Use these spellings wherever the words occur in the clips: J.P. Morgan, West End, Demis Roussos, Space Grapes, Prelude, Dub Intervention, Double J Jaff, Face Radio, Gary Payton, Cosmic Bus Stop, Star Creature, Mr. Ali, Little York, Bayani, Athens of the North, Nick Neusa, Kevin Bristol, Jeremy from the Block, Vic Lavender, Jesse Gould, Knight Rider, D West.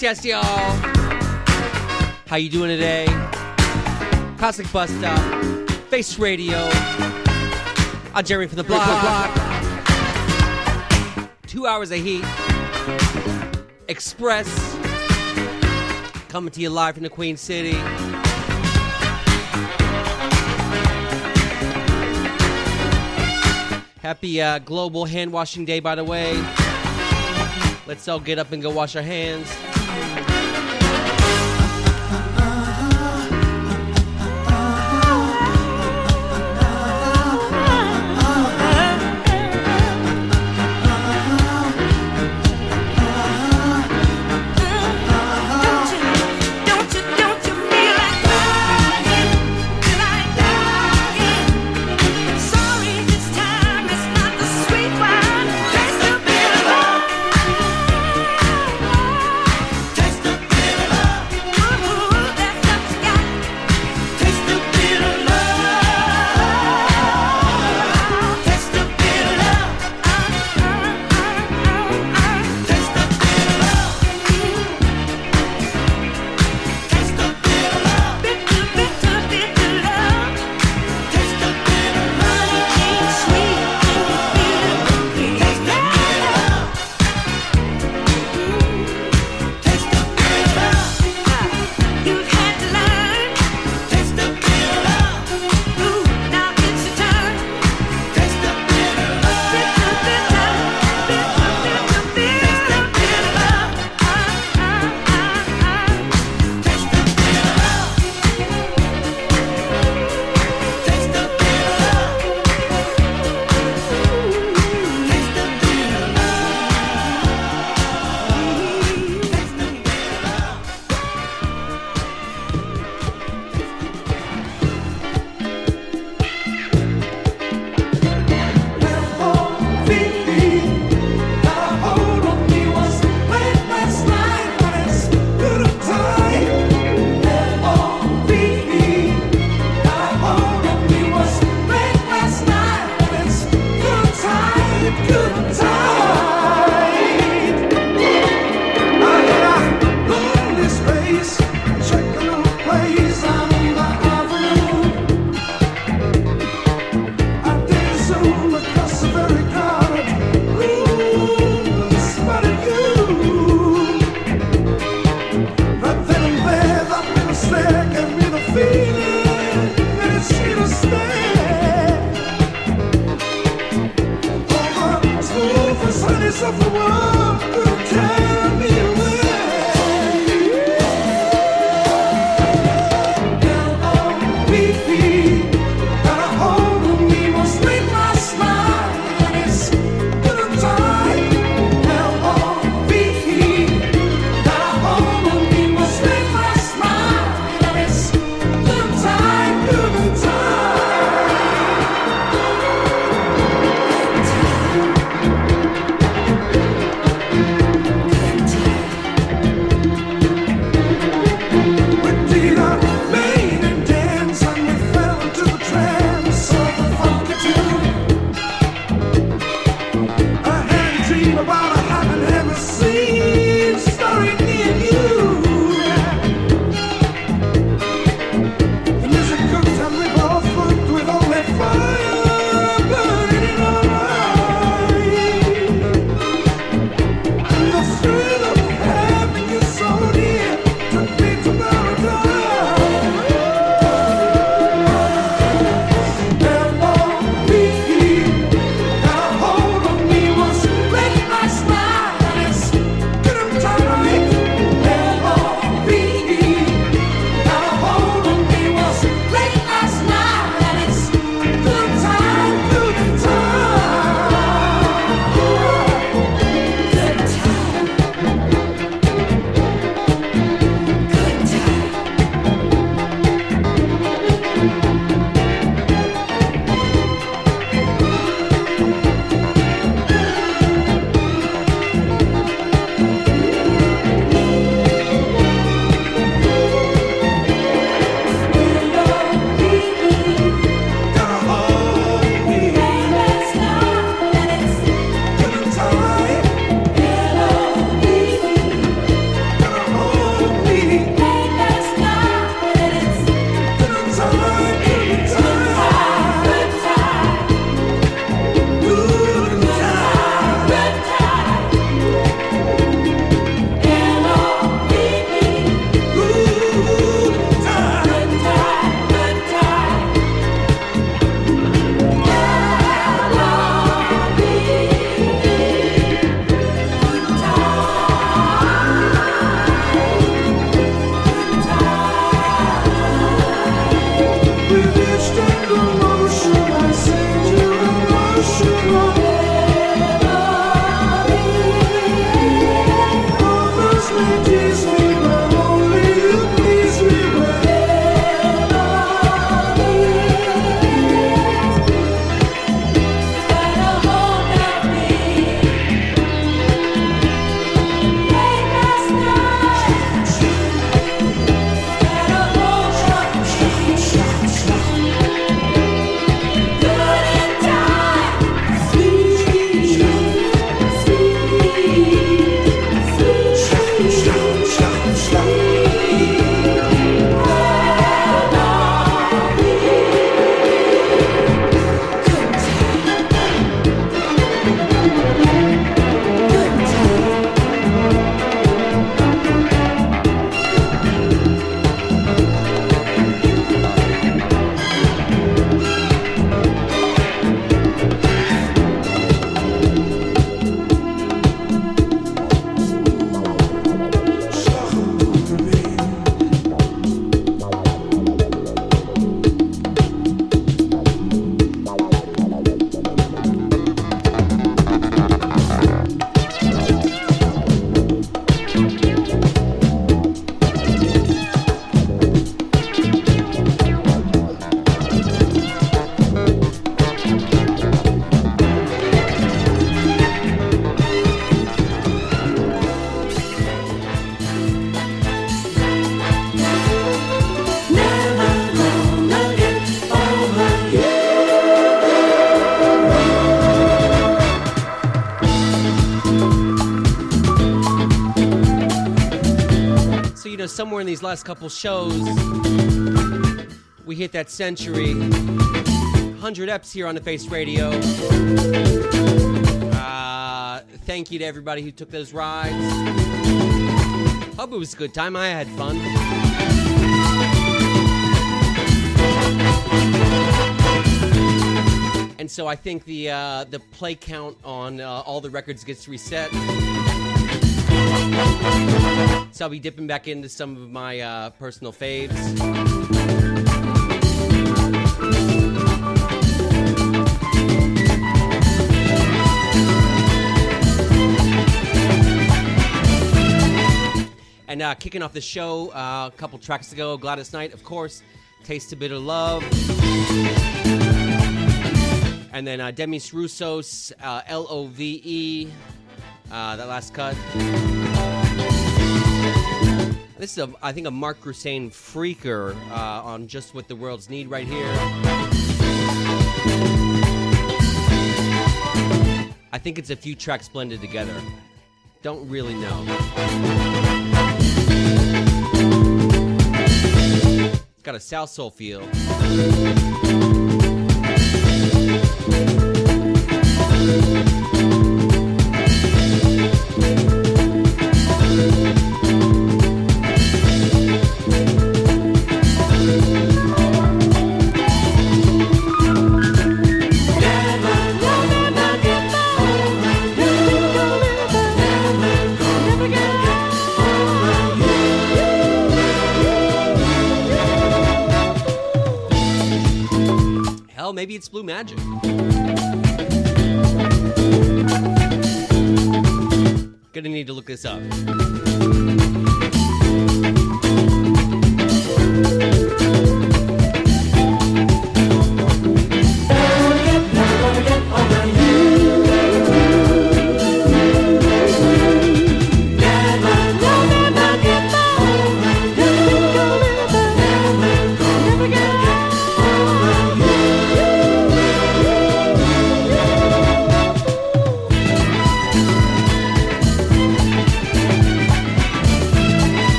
Yes, y'all. How you doing today? Cosmic Bus Stop, Face Radio. I'm Jeremy from the block. 2 hours of heat. Express. Coming to you live from the Queen City. Happy Global Hand Washing Day, by the way. Let's all get up and go wash our hands. Don't you feel like Somewhere in these last couple shows, we hit that century. 100 eps here on the Face Radio. Thank you to everybody who took those rides. Hope it was a good time. I had fun. And so I think the play count on all the records gets reset. So I'll be dipping back into some of my personal faves. And kicking off the show a couple tracks ago, Gladys Knight, of course, Taste a Bit of Love. And then Demis Roussos, Love, that last cut. This is, I think, a Mark Grusain freaker on Just What the World's Need right here. I think it's a few tracks blended together. Don't really know. It's got a South Soul feel. Maybe it's Blue Magic. Gonna need to look this up.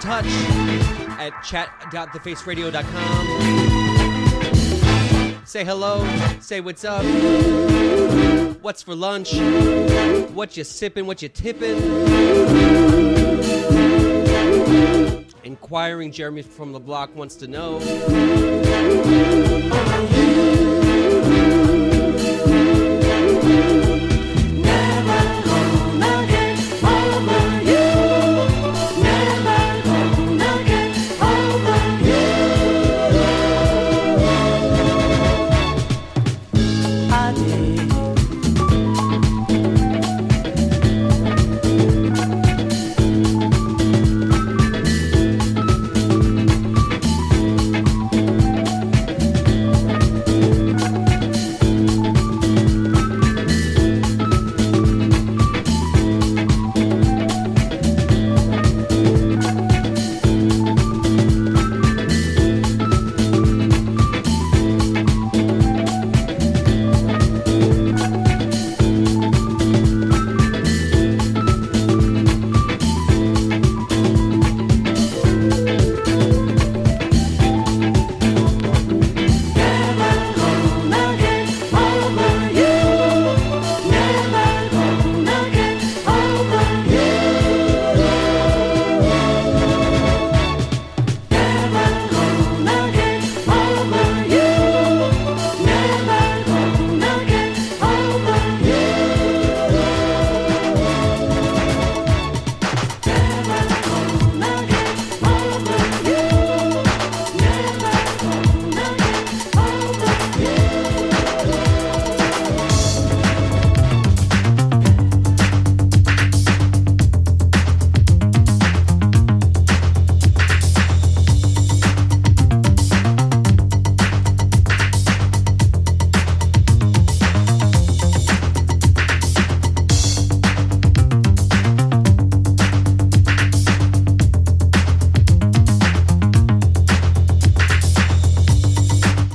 Touch at chat.thefaceradio.com. Say hello, say what's up, what's for lunch, what you sipping, what you tipping. Inquiring Jeremy from the Block wants to know.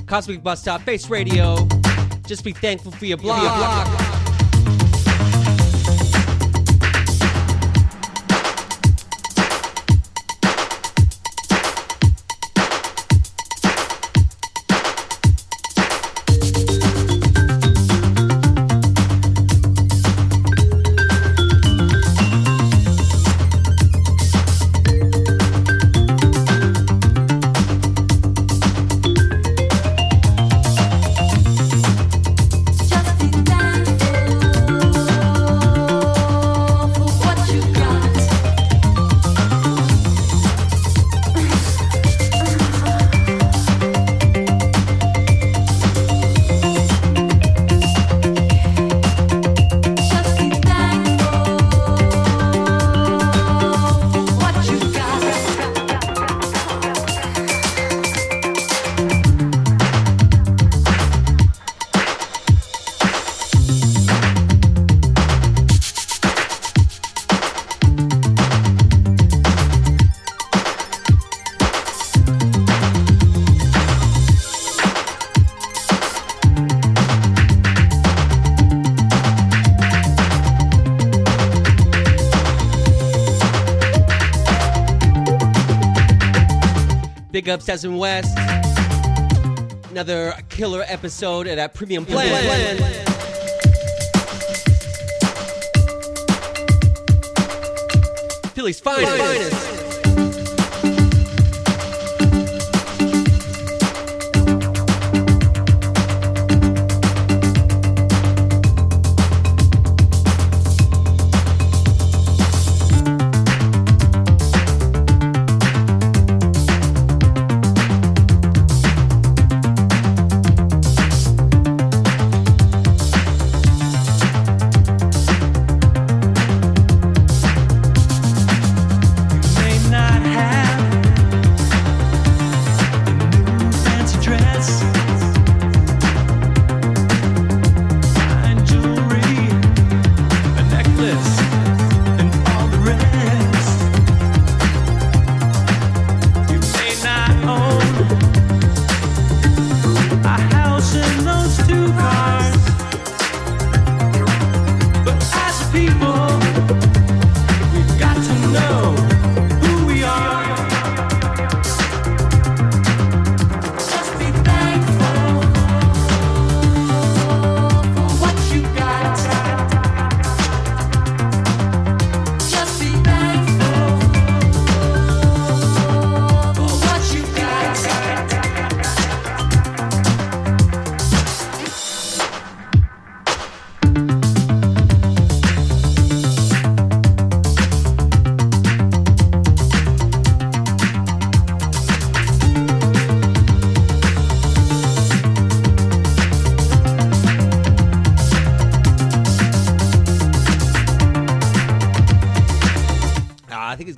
Cosmic Bus Stop, Face Radio. Just be thankful for your block. Big up Sesson West. Another killer episode of that Premium Plan. Philly's finest.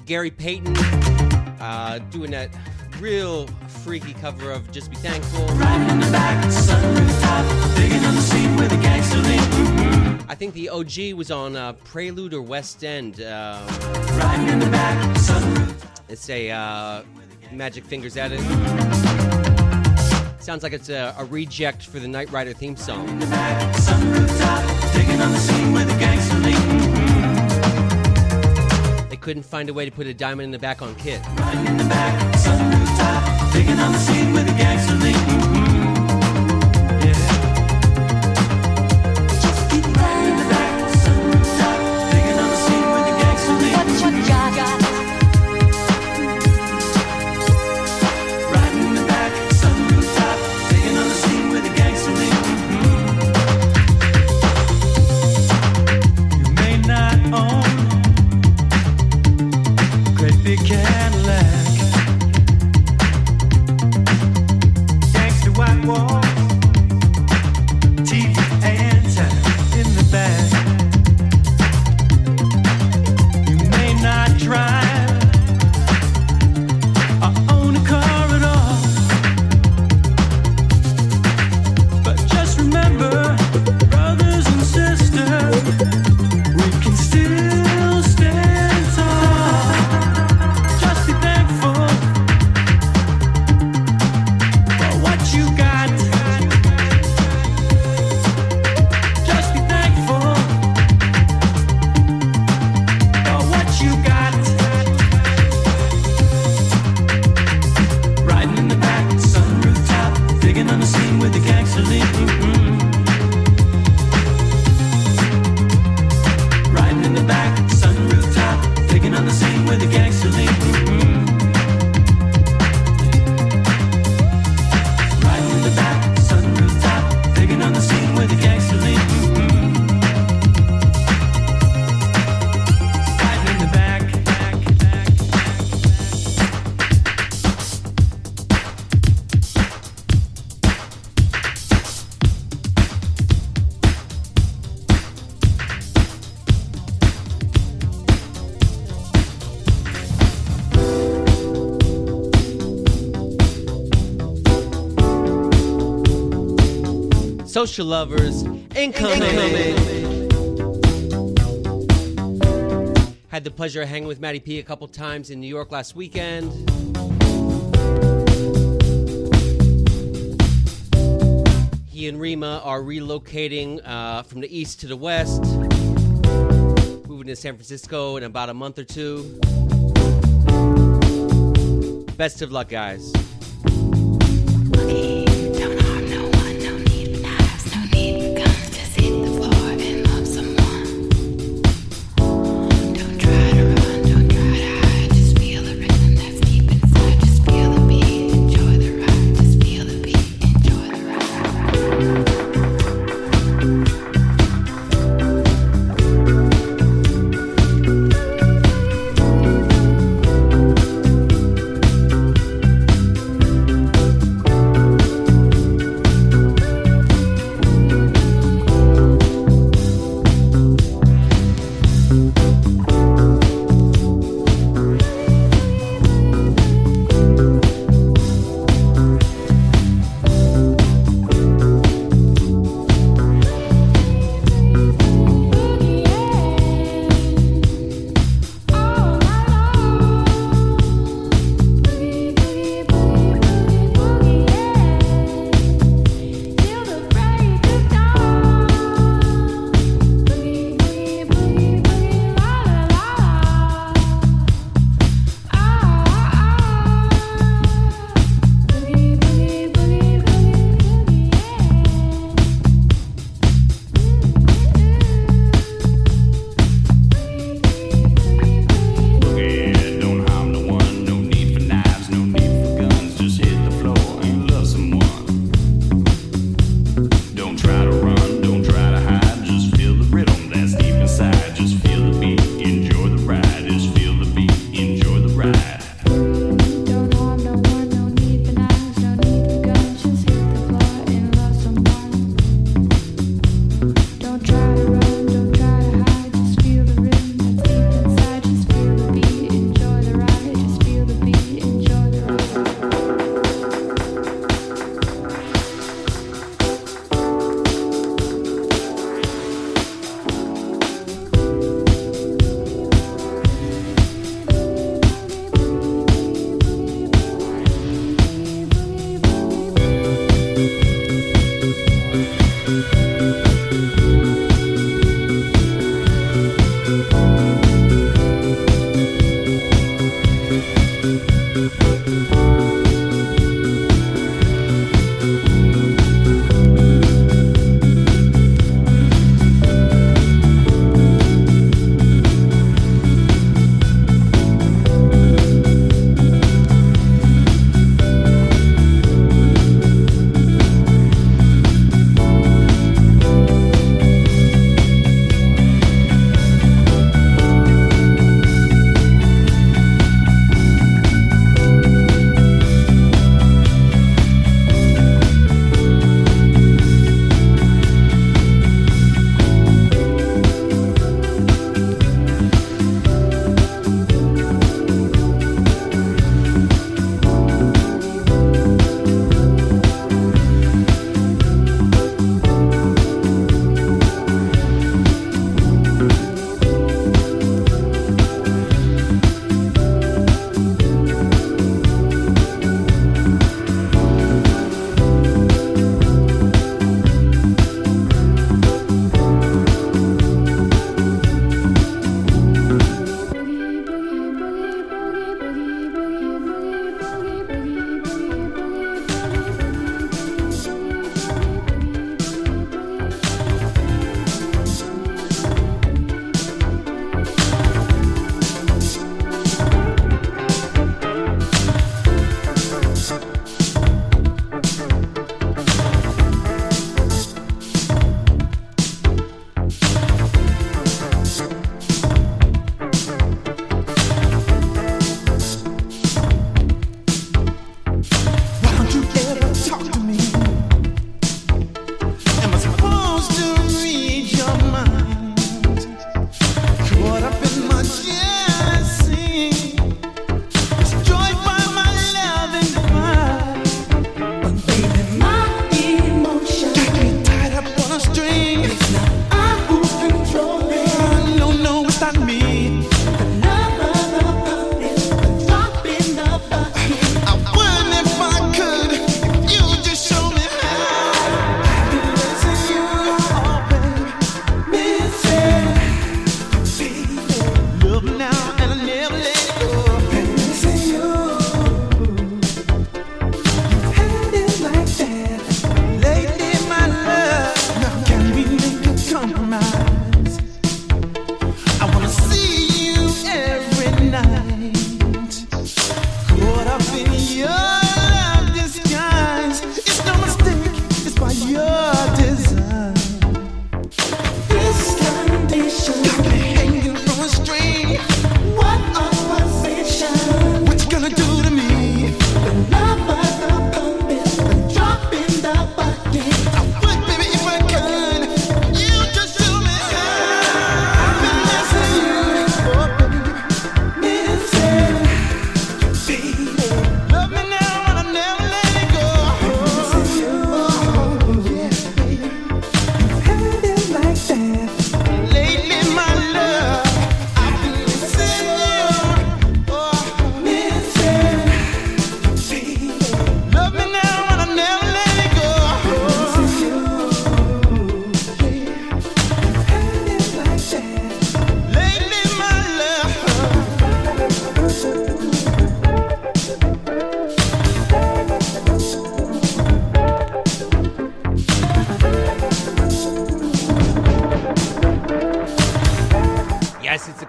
Gary Payton doing that real freaky cover of Just Be Thankful. Riding in the back, sun rooftop, digging on the scene with a gangster lean. Mm-hmm. I think the OG was on Prelude or West End. Riding in the back, sun rooftop. It's a Magic Fingers edit. Mm-hmm. Sounds like it's a reject for the Knight Rider theme song. Riding in the back, sun rooftop, digging on the scene with a gangster lean. Mm-hmm. Couldn't find a way to put a diamond in the back on Kid. Riding in the back, sun rooftop, digging on the scene with a gangster lean. Mm-hmm. Yeah. Just keep riding in the back, sun rooftop, digging on the scene with a gangster lean. What you got? Riding in the back, sun rooftop, digging on the scene with a gangster lean. Mm-hmm. You may not own big Cadillac, gangster white walls, teeth and tie in the back. You may not drive or own a car at all, but just remember, brothers and sisters, we can still stand tall. Social lovers, incoming. Had the pleasure of hanging with Matty P a couple times in New York last weekend. He and Rima are relocating from the east to the west, moving to San Francisco in about a month or two. Best of luck, guys.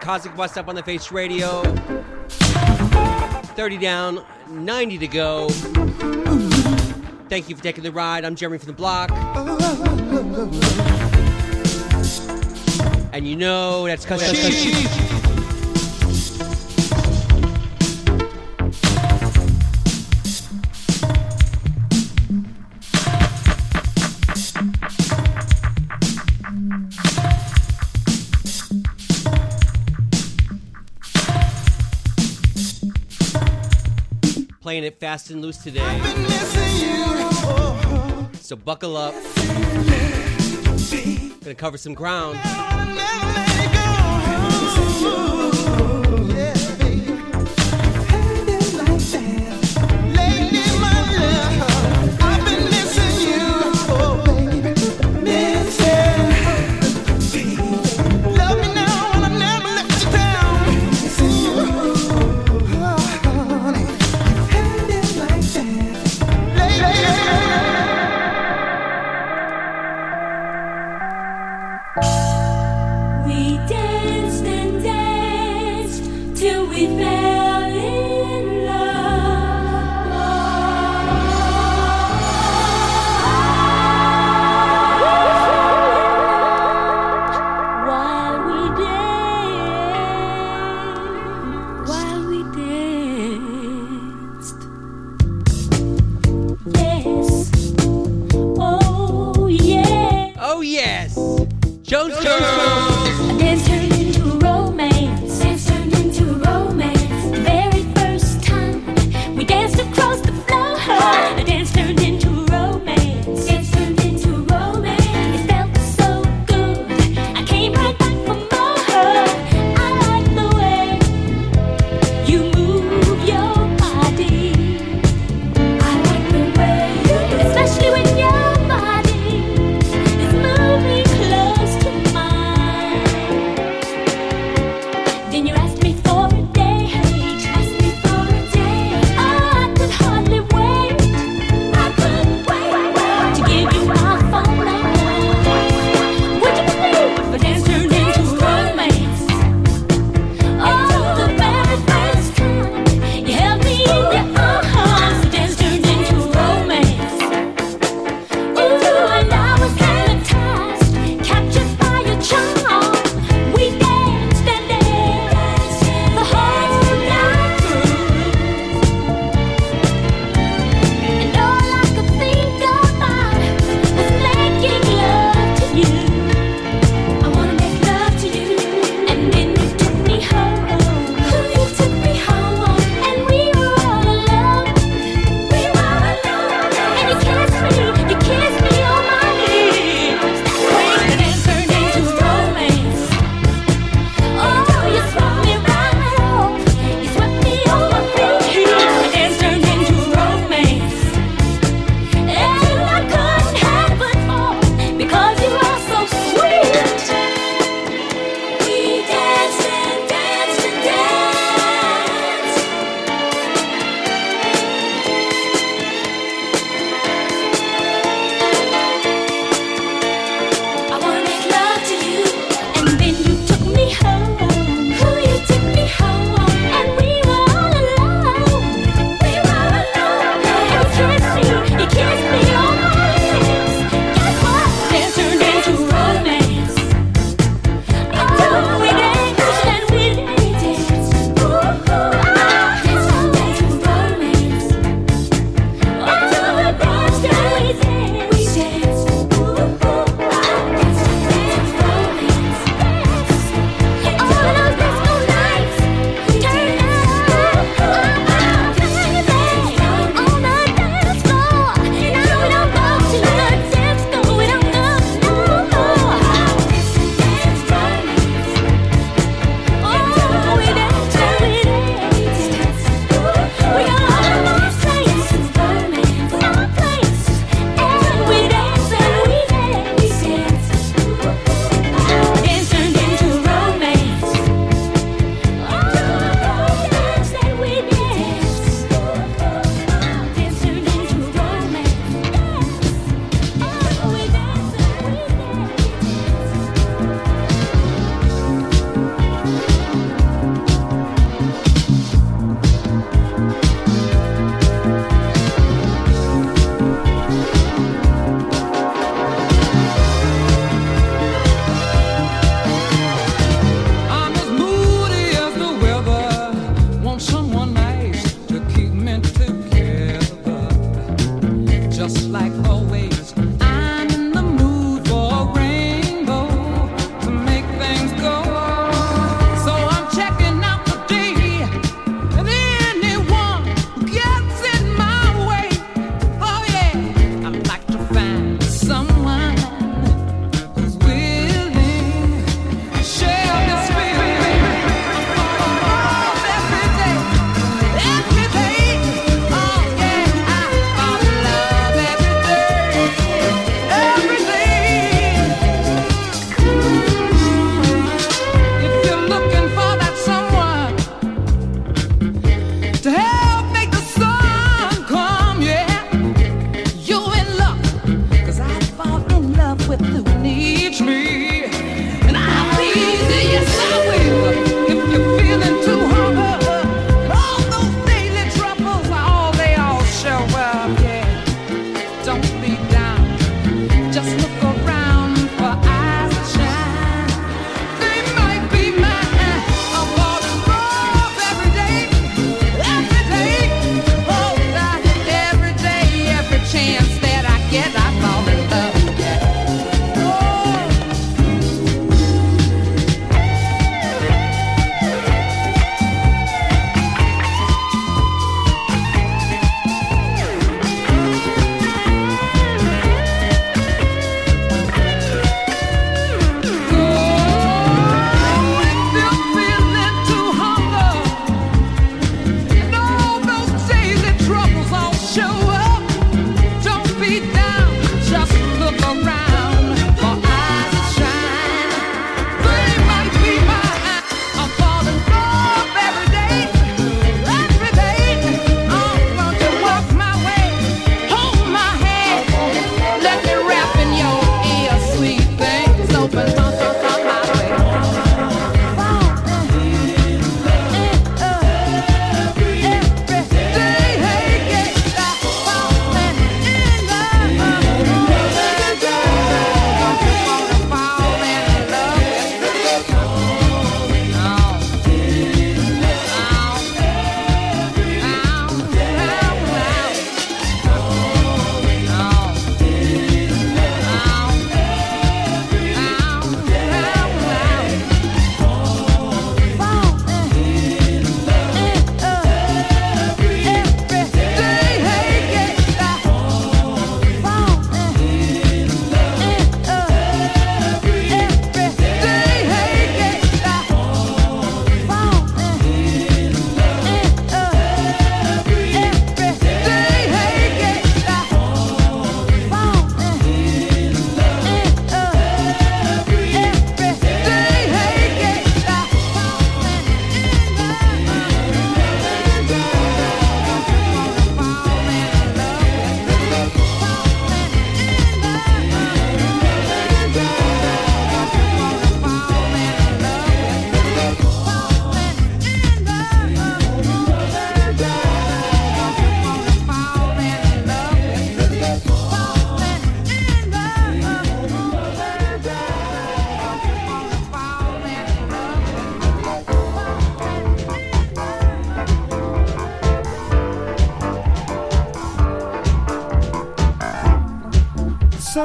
Cosmic Bus Stop on the Face Radio. 30 down, 90 to go. Thank you for taking the ride. I'm Jeremy from the Block. And you know that's because playing it fast and loose today. So buckle up. Gonna cover some ground. We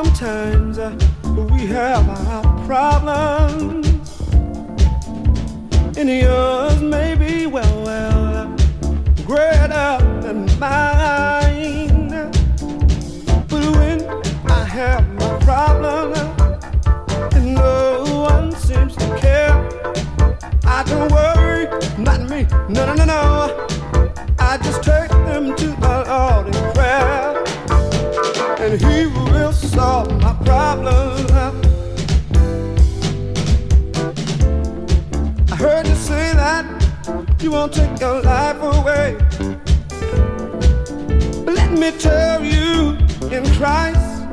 Sometimes we have our problems, and yours may be well greater than mine. But when I have my problem and no one seems to care, I don't worry, not me, no, no, no, no. I just take them to the Lord in prayer, and He will solve my problem. I heard you say that you won't take your life away, but let me tell you, in Christ,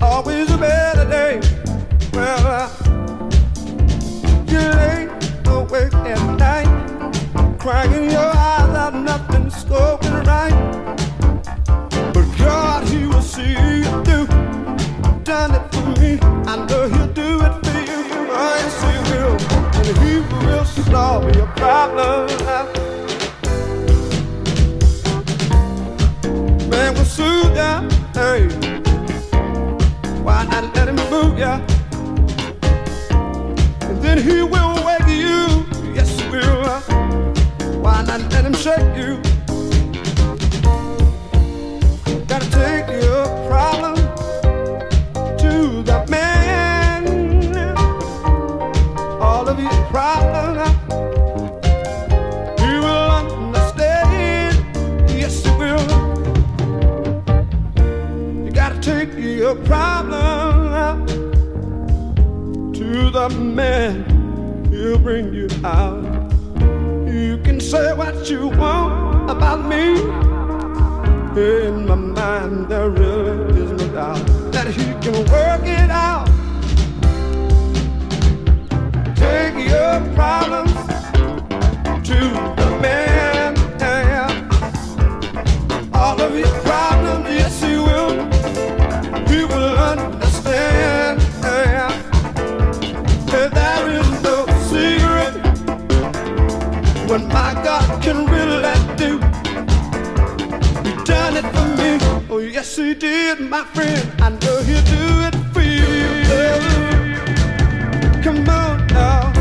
always a better day. Well, you lay awake at night, crying your eyes out, nothing's going right. But God, He will see you through. Done it for me, I know He'll do it for you. Oh, yes, He will, and He will solve your problem. Man will soothe ya, hey. Why not let Him move ya? And then He will wake you, yes, He will. Why not let Him shake you? Gotta take your problem to the man. All of your problems, He will understand. Yes, He will. You gotta take your problem to the man. He'll bring you out. You can say what you want about me. In my mind, there really is no doubt that He can work it out. Take your problems to the man. All of your problems, yes, He will. He will understand. There is no secret when my God can really do. Done it for me, oh yes He did, my friend. I know He'll do it for you. Come on now.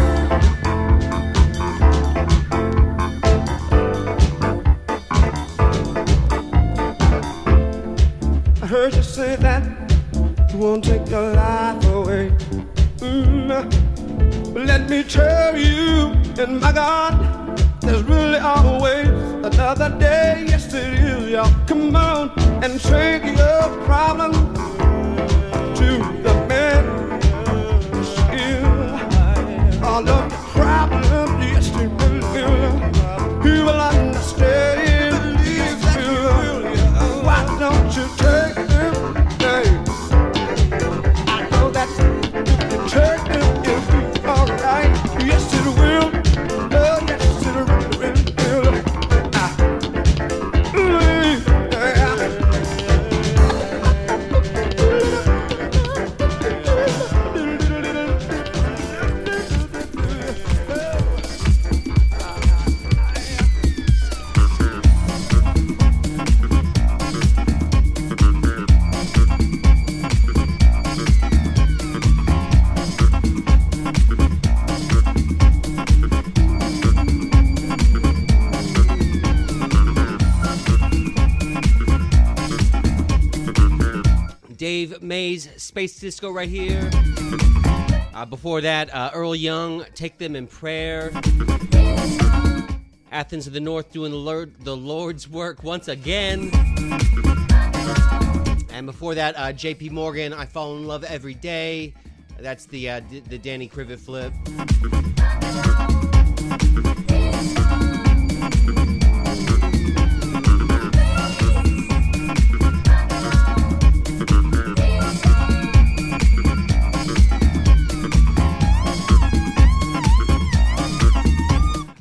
I heard you say that you won't take your life away. Let me tell you, and my God, there's really always another day. Yes it is. Come on and take your problem to the man. All of the problems, yes, He will. He will understand. Why don't you take Him? I know that you take Him, you'll be all right. Yes, it will. Oh, yes, it will. Dave Mays, Space Disco right here. Before that, Earl Young, Take Them in Prayer. Athens of the North doing the Lord's work once again. And before that, J.P. Morgan, I Fall in Love Every Day. That's the Danny Krivit flip.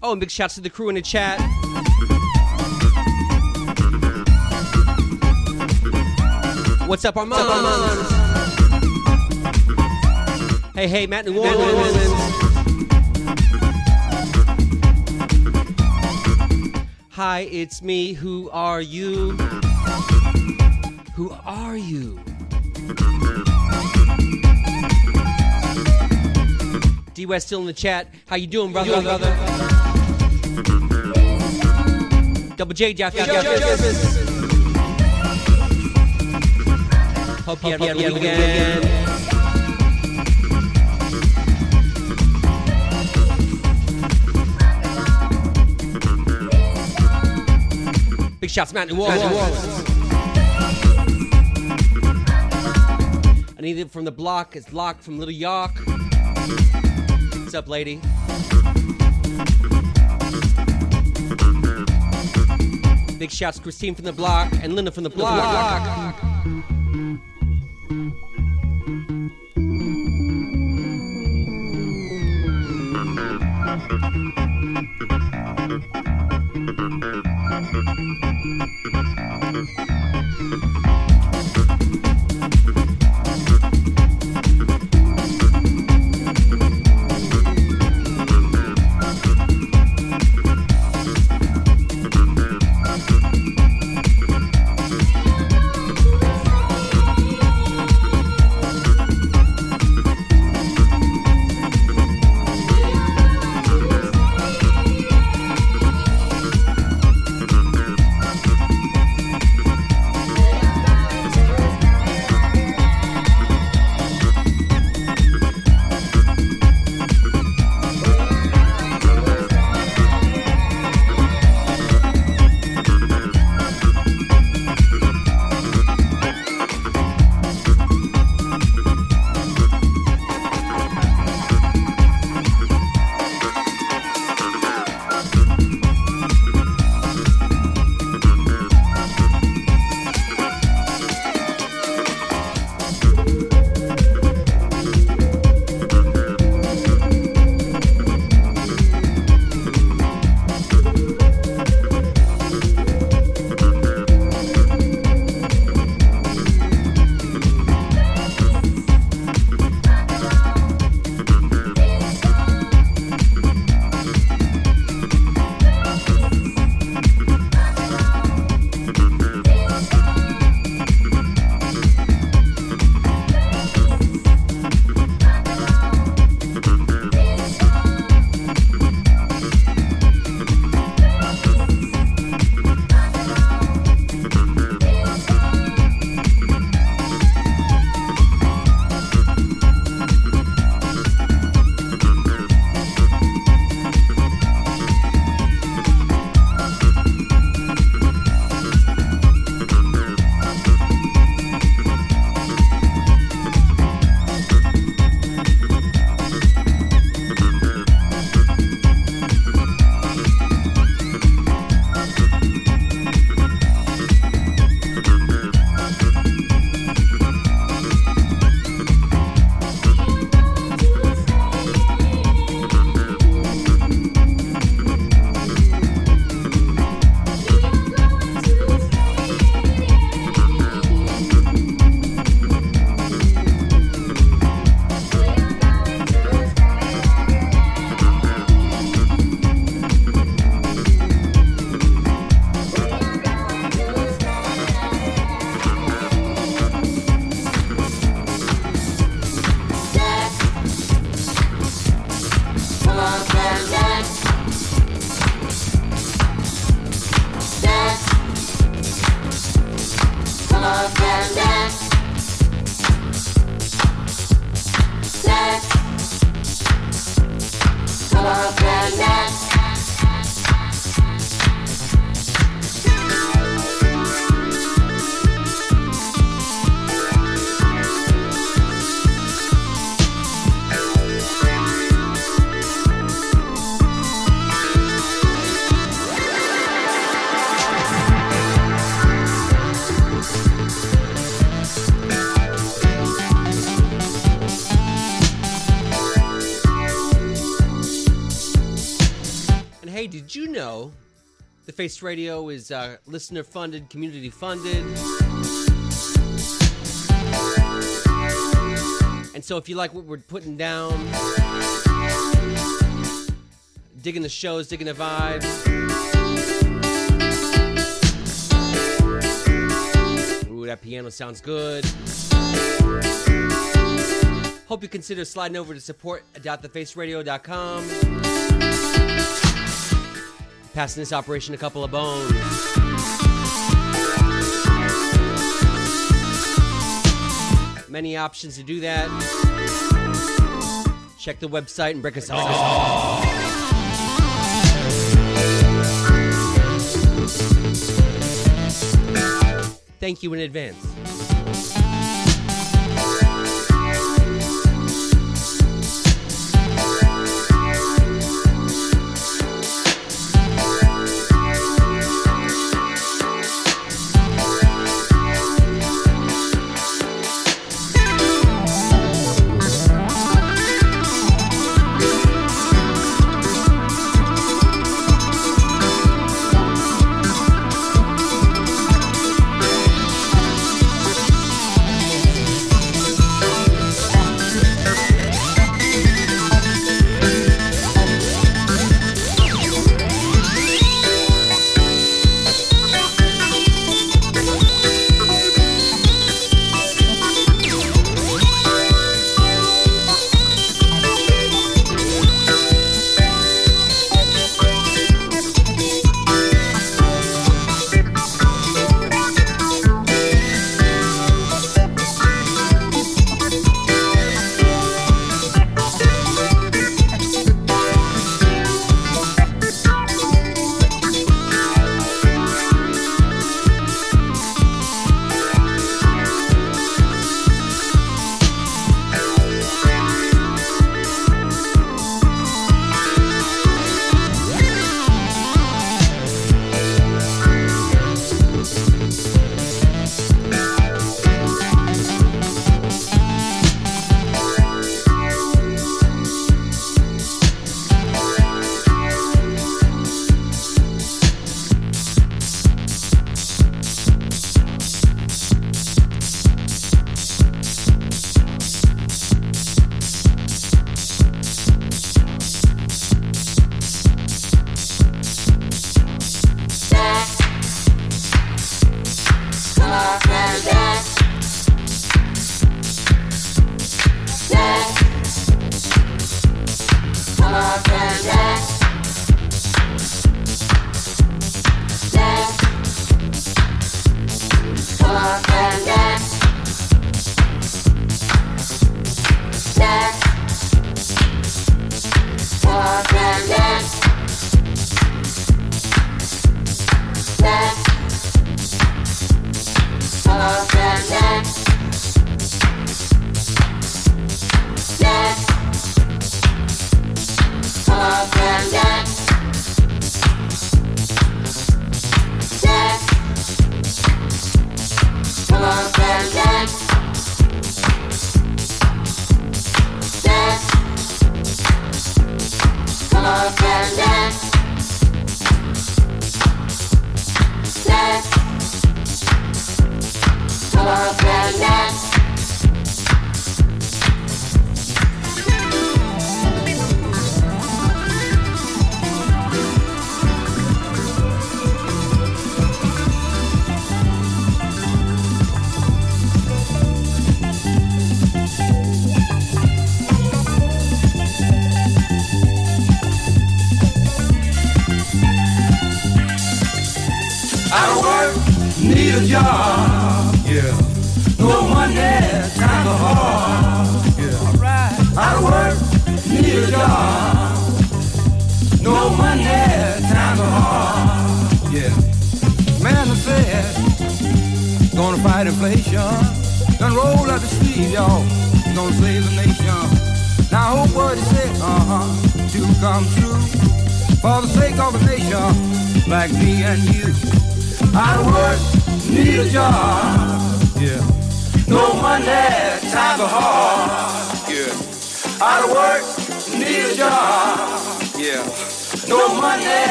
Oh, and big shouts to the crew in the chat. What's up, Armand? Hey, hey, Matt New Orleans. Hi, it's me. Who are you? Who are you? D West still in the chat. How you doing, brother? Double J Jaff. Hope you had a good weekend. Big shouts, Mountain of War. I need it from the block. It's Lock from Little York. What's up, lady? Big shouts, Christine from the block and Linda from the block. Did you know the Face Radio is listener-funded, community-funded? And so if you like what we're putting down, digging the shows, digging the vibes. Ooh, that piano sounds good. Hope you consider sliding over to support.thefaceradio.com. Passing this operation a couple of bones. Many options to do that. Check the website and break us off. Thank you in advance.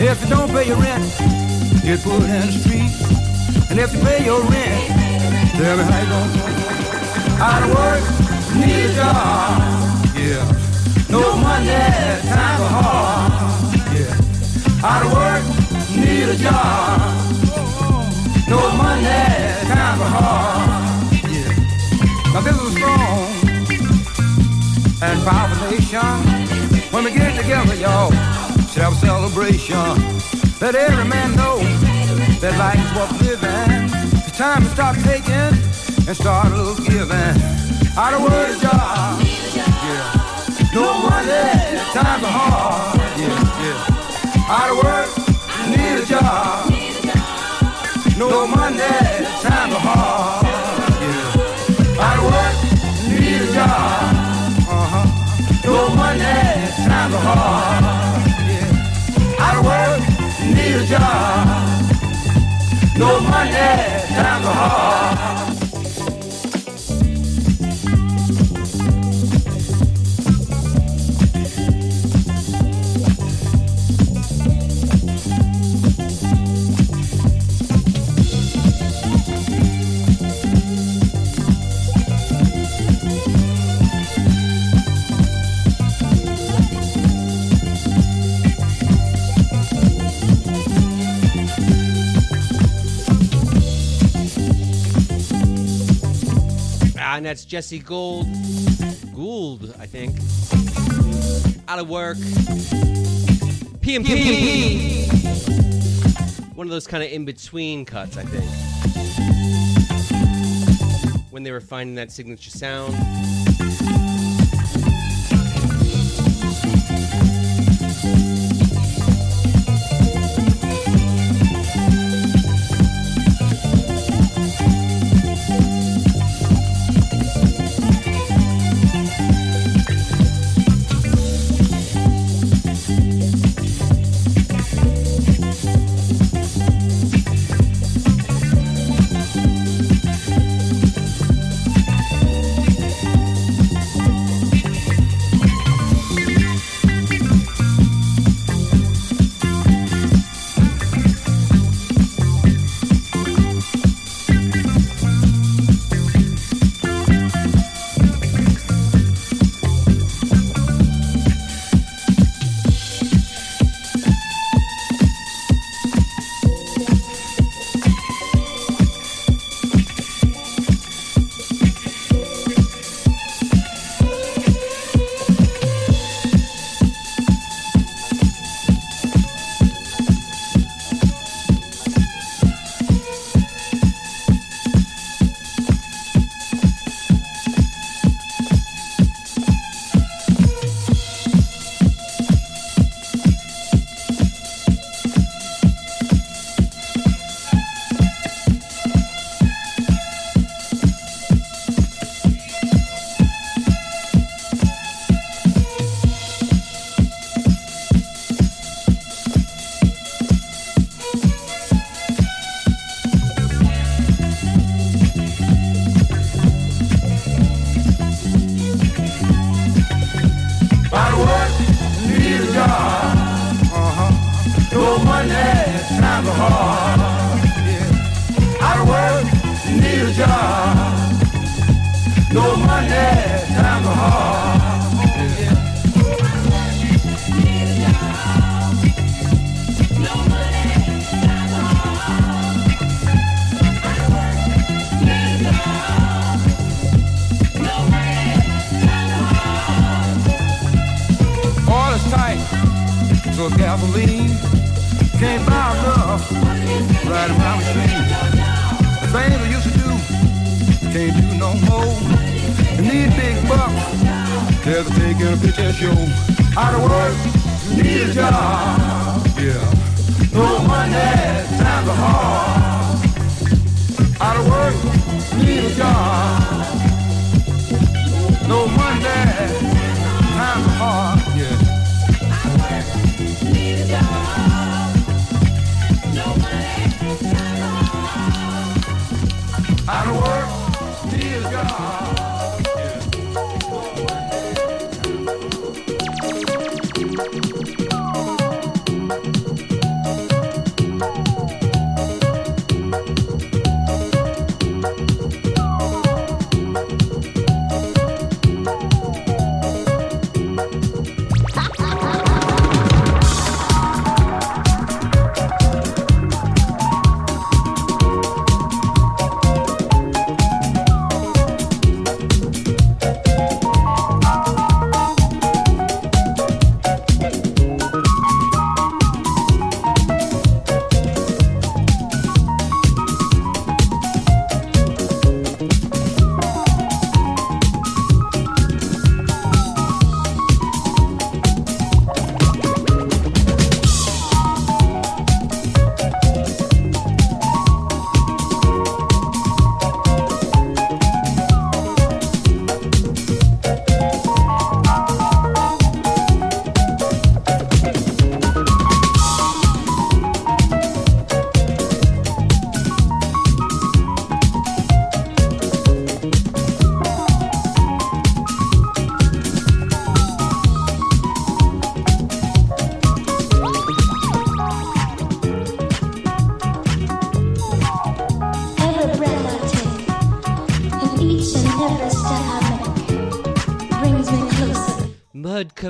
If you don't pay your rent, get put in the street. And if you pay your rent, Tell me how you gonna do. Out of work, need a job. Yeah. No money, times are hard. Yeah. Out of work, need a job. No money, times are hard. Yeah. Now this is a strong and powerful nation. When we get together, y'all, should have a celebration. Let every man know that life is worth living. It's time to stop taking and start a little giving. Out of work, job, yeah. No money, times are hard, yeah, yeah. Out of work, need a job. No money, times are hard, yeah. Out of work, need a job. No money, times are hard, yeah. Out of work. Need a job. No money, times are hard. And that's Jesse Gould. Gould, I think. Out of work. PMP. One of those kind of in-between cuts, I think. When they were finding that signature sound.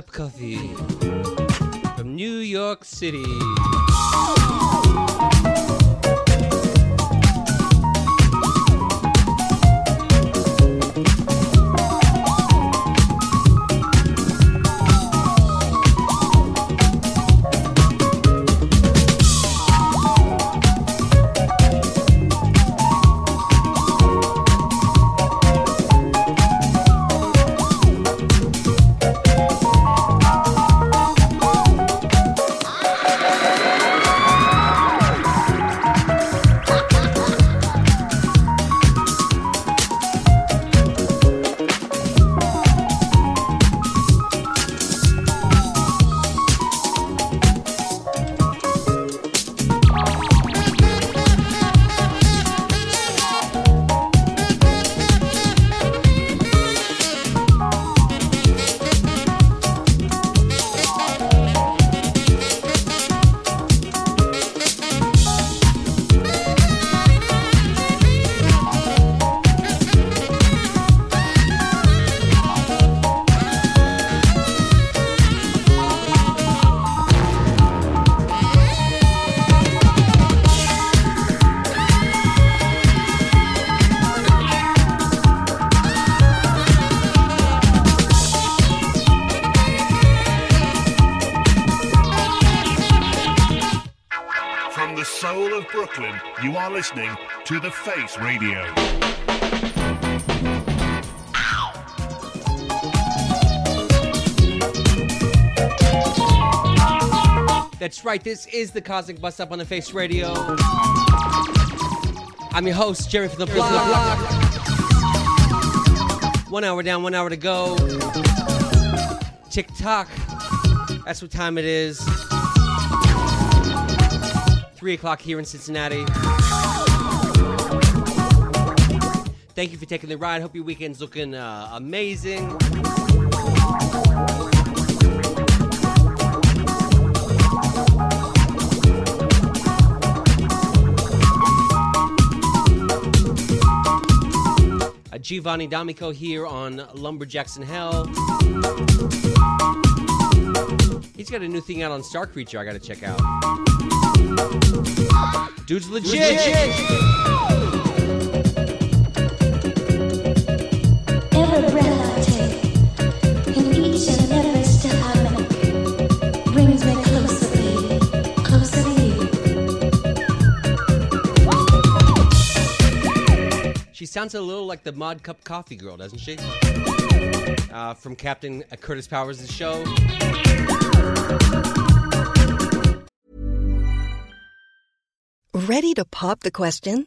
cup coffee from New York City. You are listening to The Face Radio. That's right, this is the Cosmic Bus Stop on The Face Radio. I'm your host, Jeremy from the block. 1 hour down, 1 hour to go. Tick-tock. That's what time it is. 3 o'clock here in Cincinnati. Thank you for taking the ride. Hope your weekend's looking amazing. Giovanni D'Amico here on Lumberjacks in Hell. He's got a new thing out on Star Creature I gotta check out. Dude's legit. Every breath I take, in each and every step I make, brings me closer, baby, closer to you. She sounds a little like the Mod Cup Coffee girl, doesn't she? From Captain Curtis Powers' show. Ready to pop the question?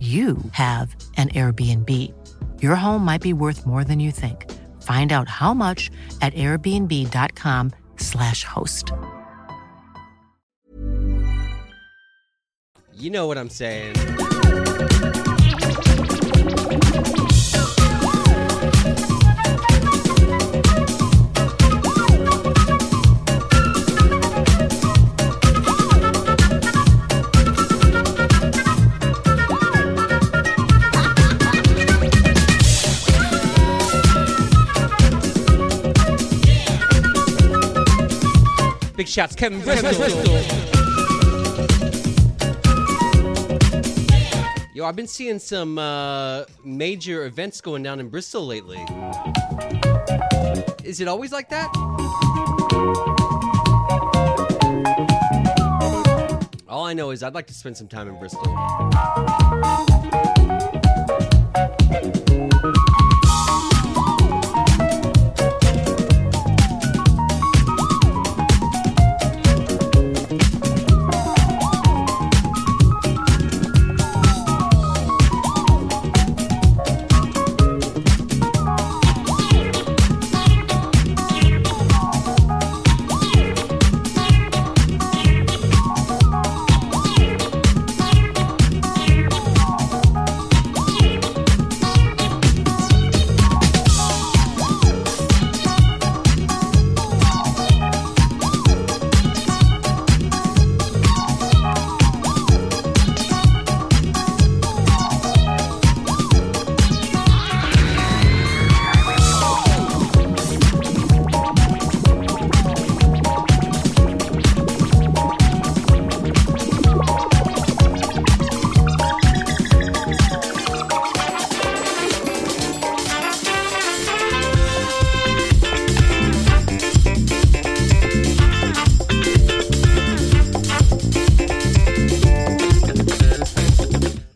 you have an Airbnb. Your home might be worth more than you think. Find out how much at airbnb.com/host. You know what I'm saying. Big shouts, Kevin Bristol. Yo, I've been seeing some major events going down in Bristol lately. Is it always like that? I know is I'd like to spend some time in Bristol.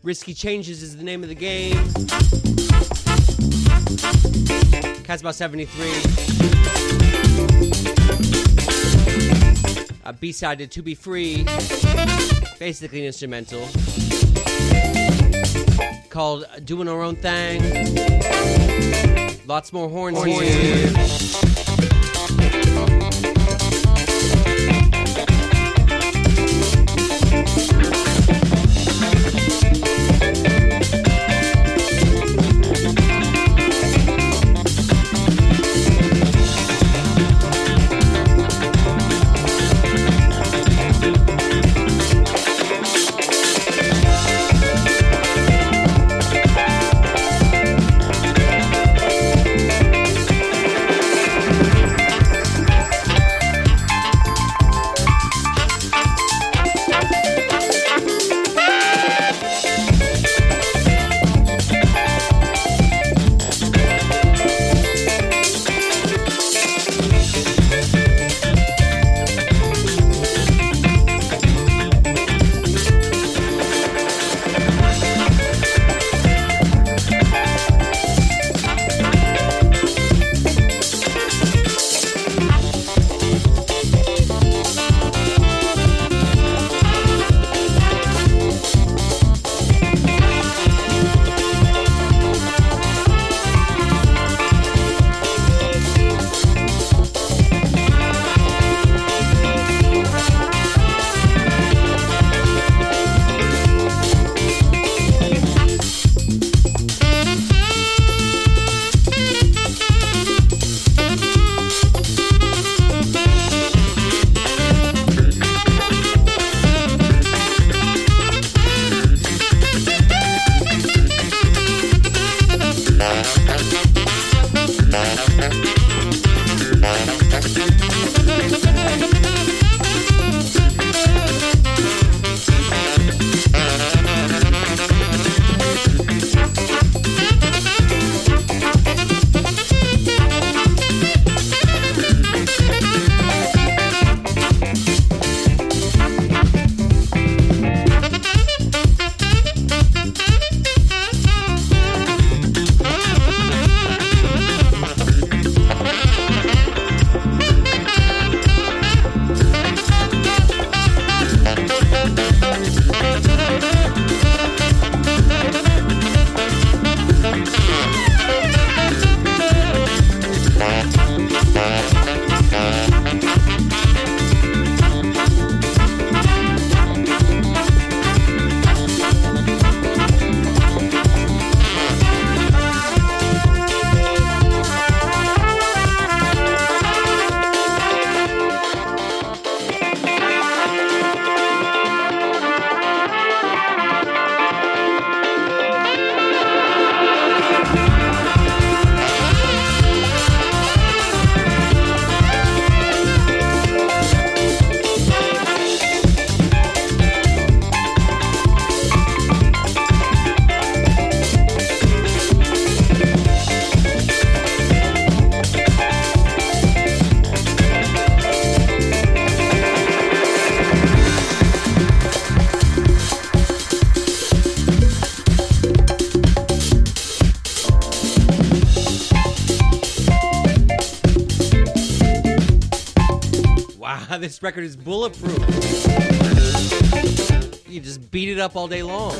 Risky Changes is the name of the game. Casbah 73. A B-side to Be Free. Basically an instrumental. Called Doing Our Own Thing. Lots more horns here. this record is bulletproof. You just beat it up all day long.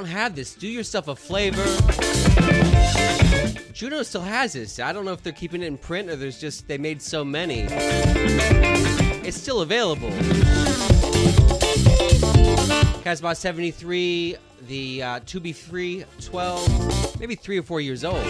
Have this, do yourself a flavor. Juno still has this. I don't know if they're keeping it in print or there's just, they made so many. It's still available. Casbah 73, the To Be Free 12, maybe 3 or 4 years old.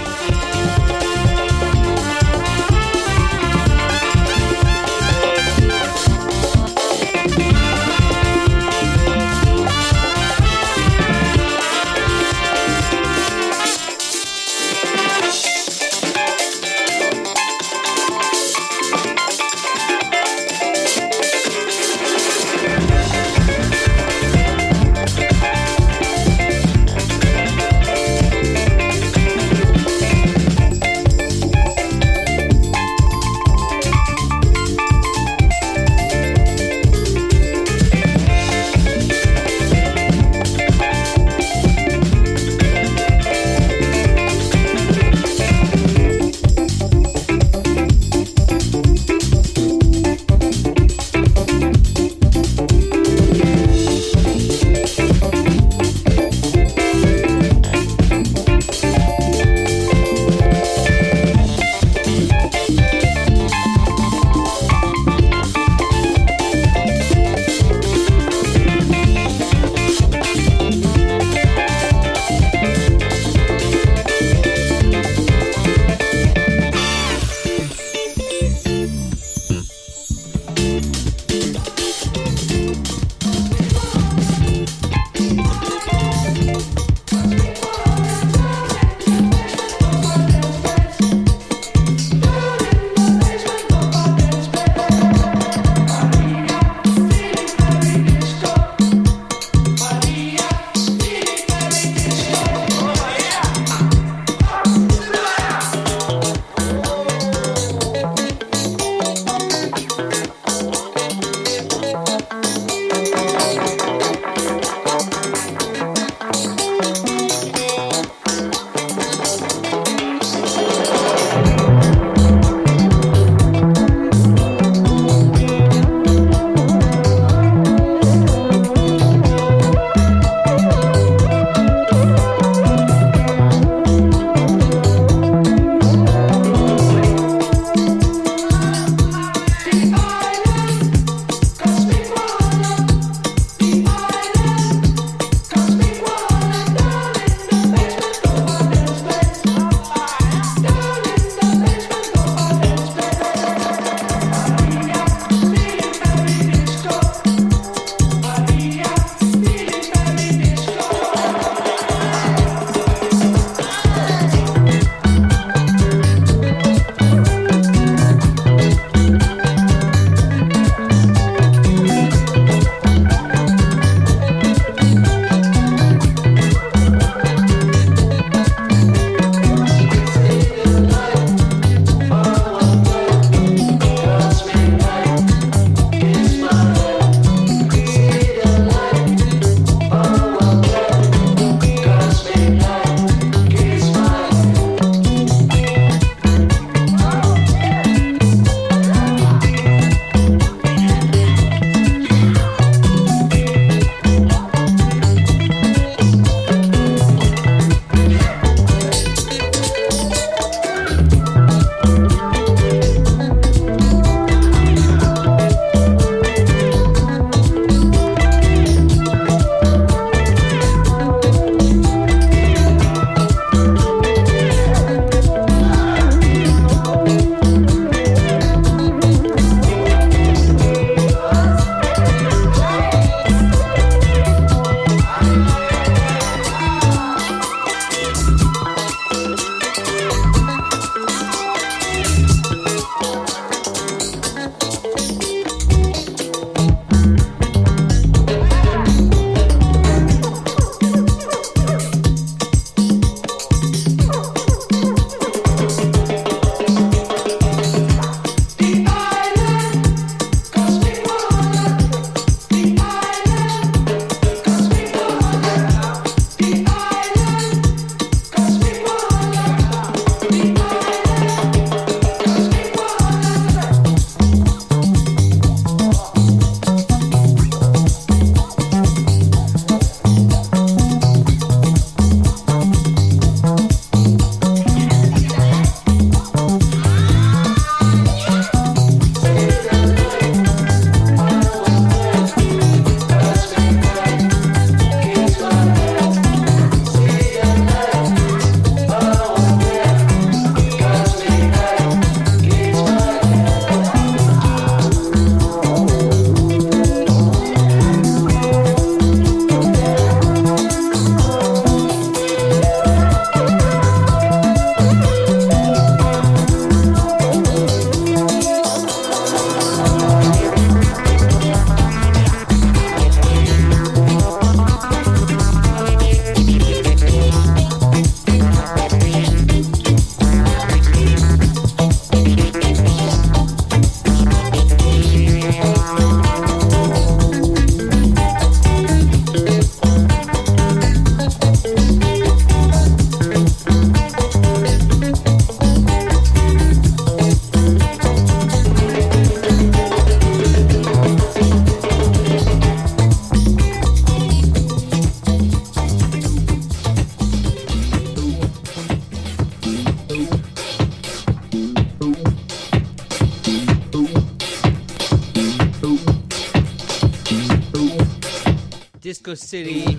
Disco City,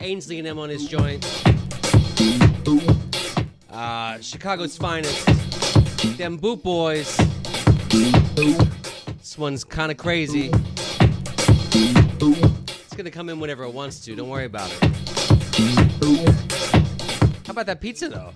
Ainsley and M on his joint, Chicago's Finest, Them Boot Boys. This one's kind of crazy. It's going to come in whenever it wants to. Don't worry about it. How about that pizza, though?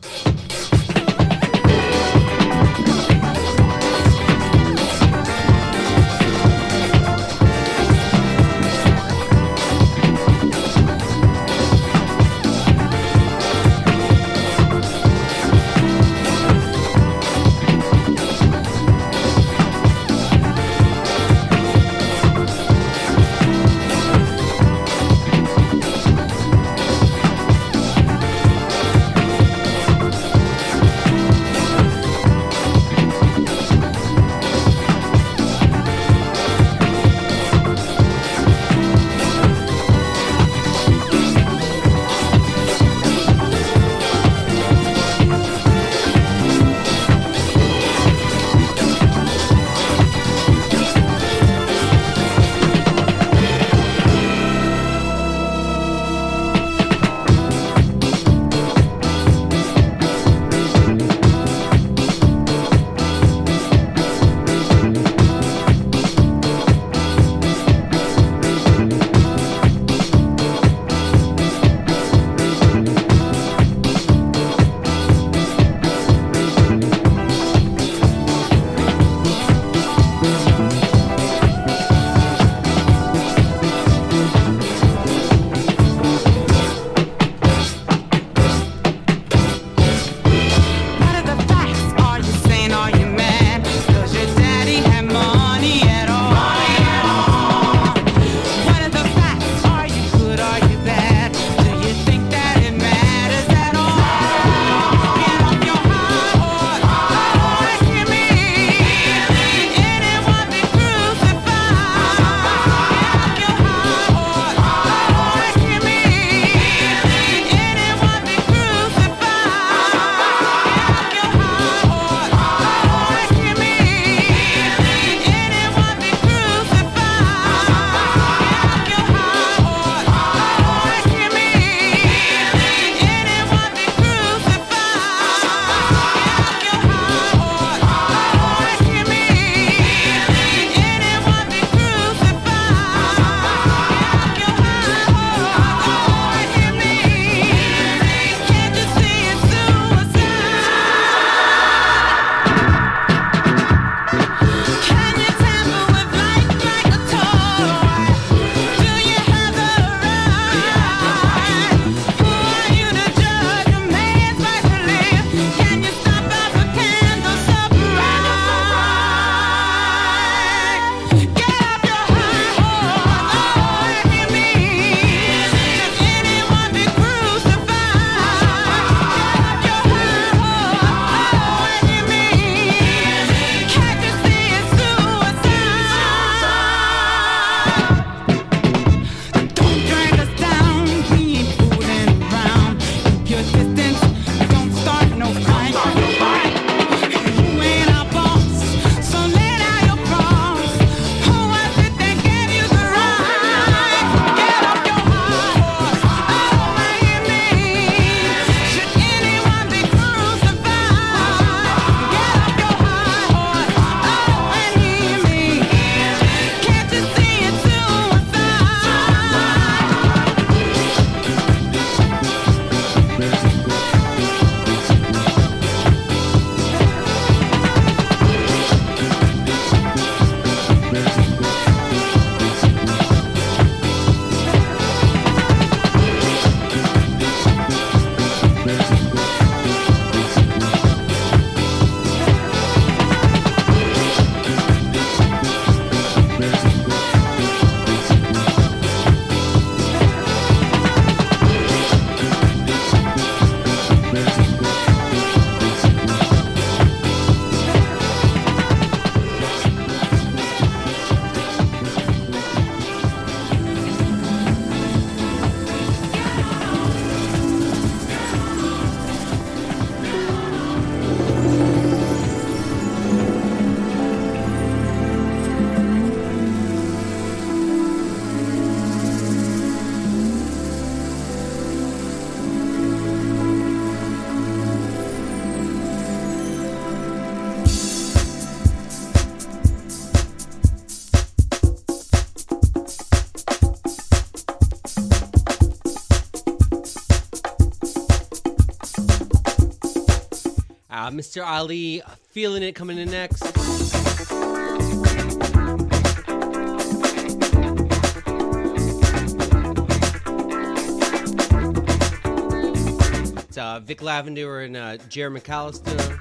Yeah, Mr. Ali, feeling it, coming in next. It's Vic Lavender and Jer McAllister.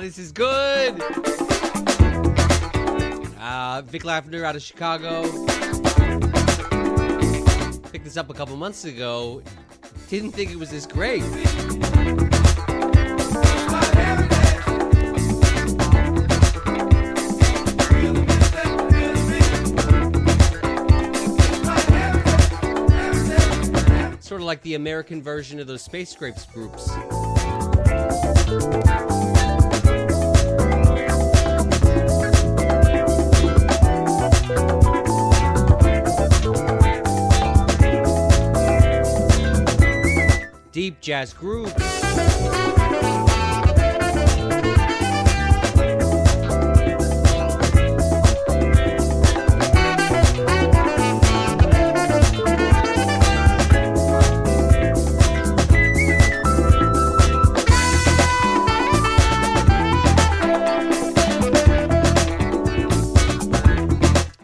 This is good. Vic Lavender out of Chicago. Picked this up a couple months ago. Didn't think it was this great. Sort of like the American version of those Space Grapes groups. Deep jazz groove.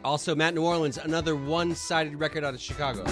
Also, Matt New Orleans, another one-sided record out of Chicago.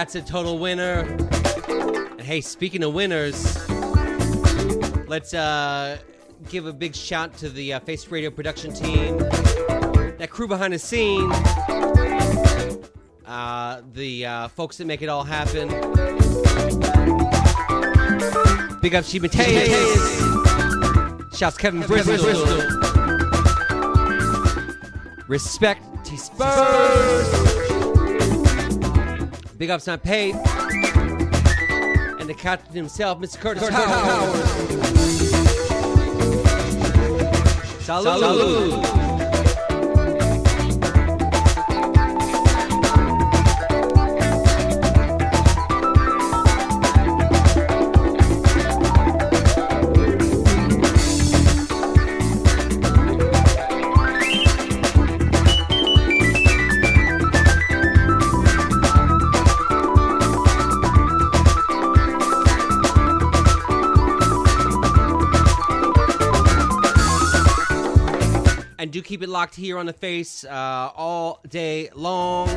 That's a total winner. And hey, speaking of winners, let's give a big shout to the Face Radio production team, that crew behind the scenes, the folks that make it all happen. Big up She Mateus. Shouts Kevin Bristol. Respect to Spurs. Big up St. Pate. And the captain himself, Mr. Curtis Howard. Salud. Salud. Do keep it locked here on The Face all day long.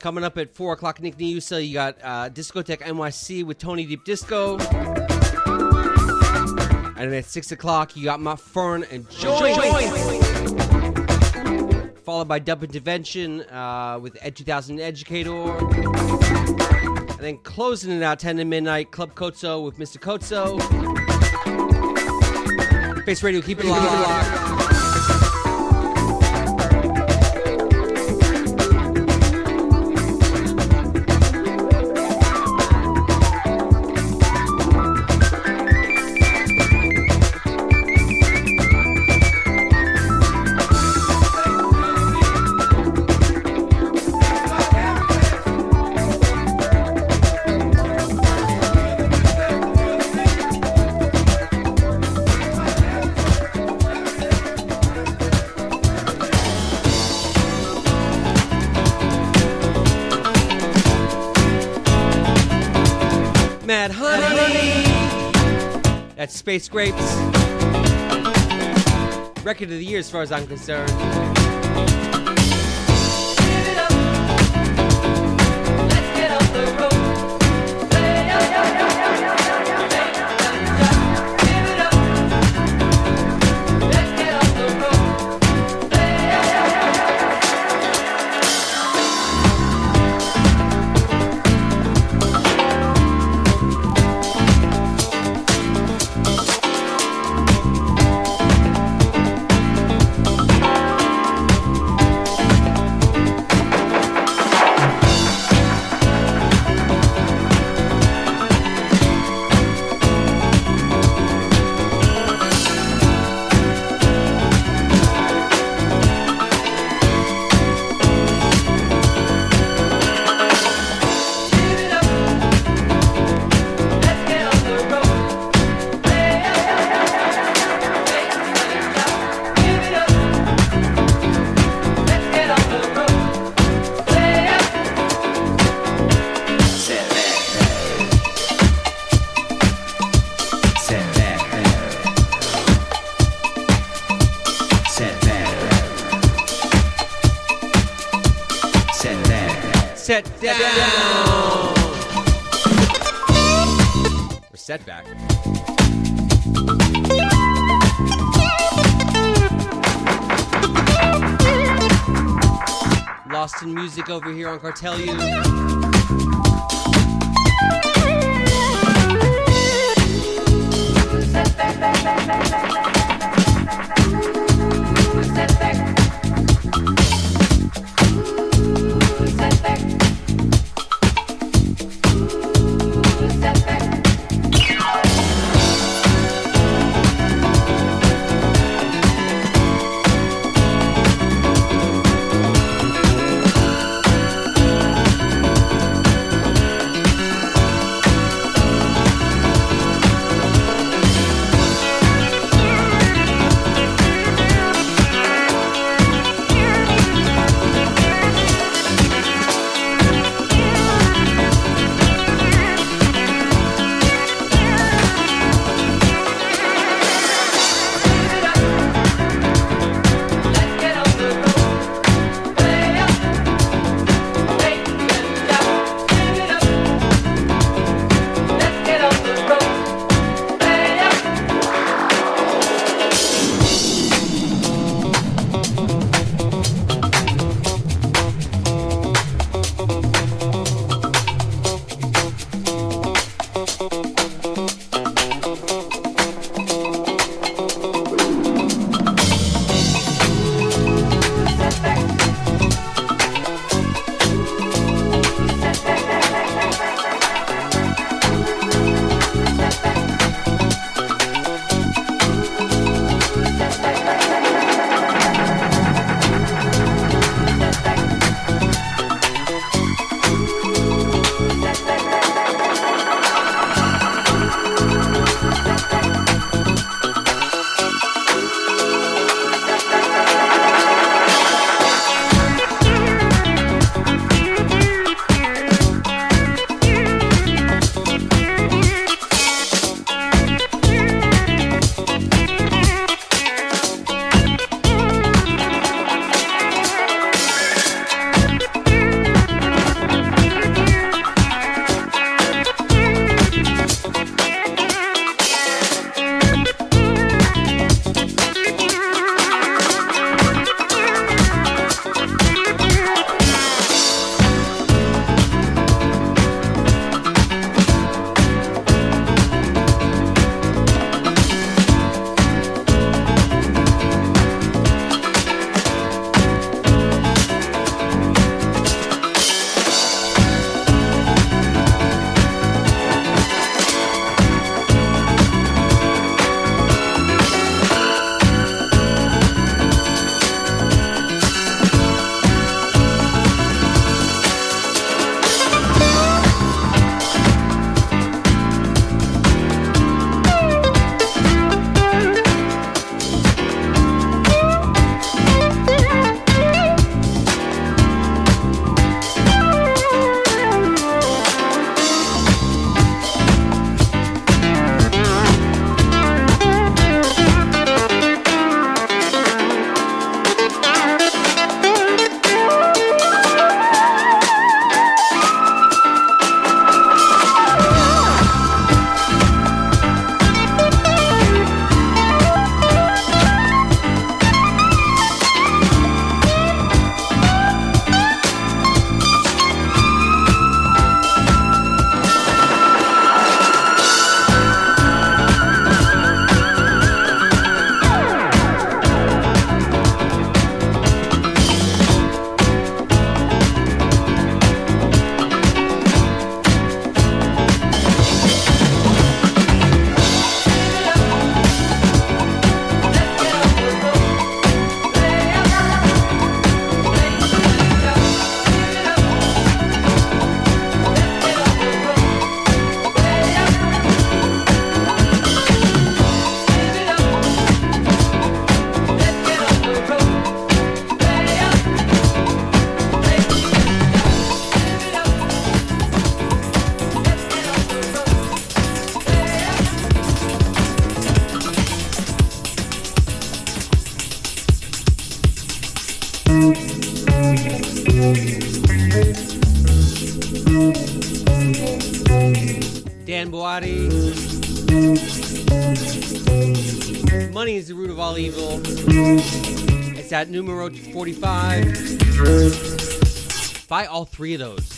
Coming up at 4 o'clock, Nick Neusa. You got Discotheque NYC with Tony Deep Disco. And then at 6 o'clock, you got My Fern and Joyce. Followed by Dub Intervention with Ed 2000 Educator. And then closing it out, 10 to midnight, Club Kotso with Mr. Kotso. Face Radio, keep it locked. Space Grapes. Record of the year as far as I'm concerned. Music over here on Cartel U. body. Money is the root of all evil. It's at numero 45. Buy all three of those.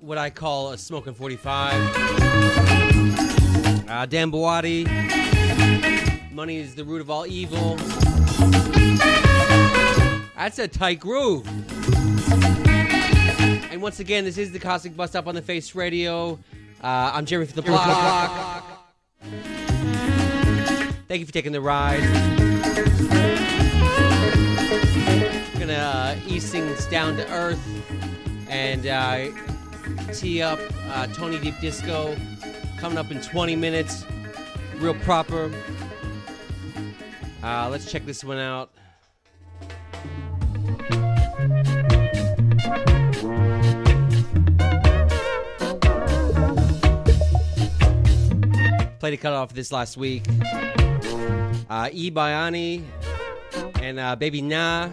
What I call a smoking 45. Dan Bawadi. Money is the root of all evil. That's a tight groove. And once again, this is the Cosmic Bus Stop on the Face Radio. I'm Jeremy from the Block. Thank you for taking the ride. I'm gonna ease things down to earth and tee up Tony Deep Disco coming up in 20 minutes, real proper. Let's check this one out. played a cutoff this last week. E Bayani and Baby Na.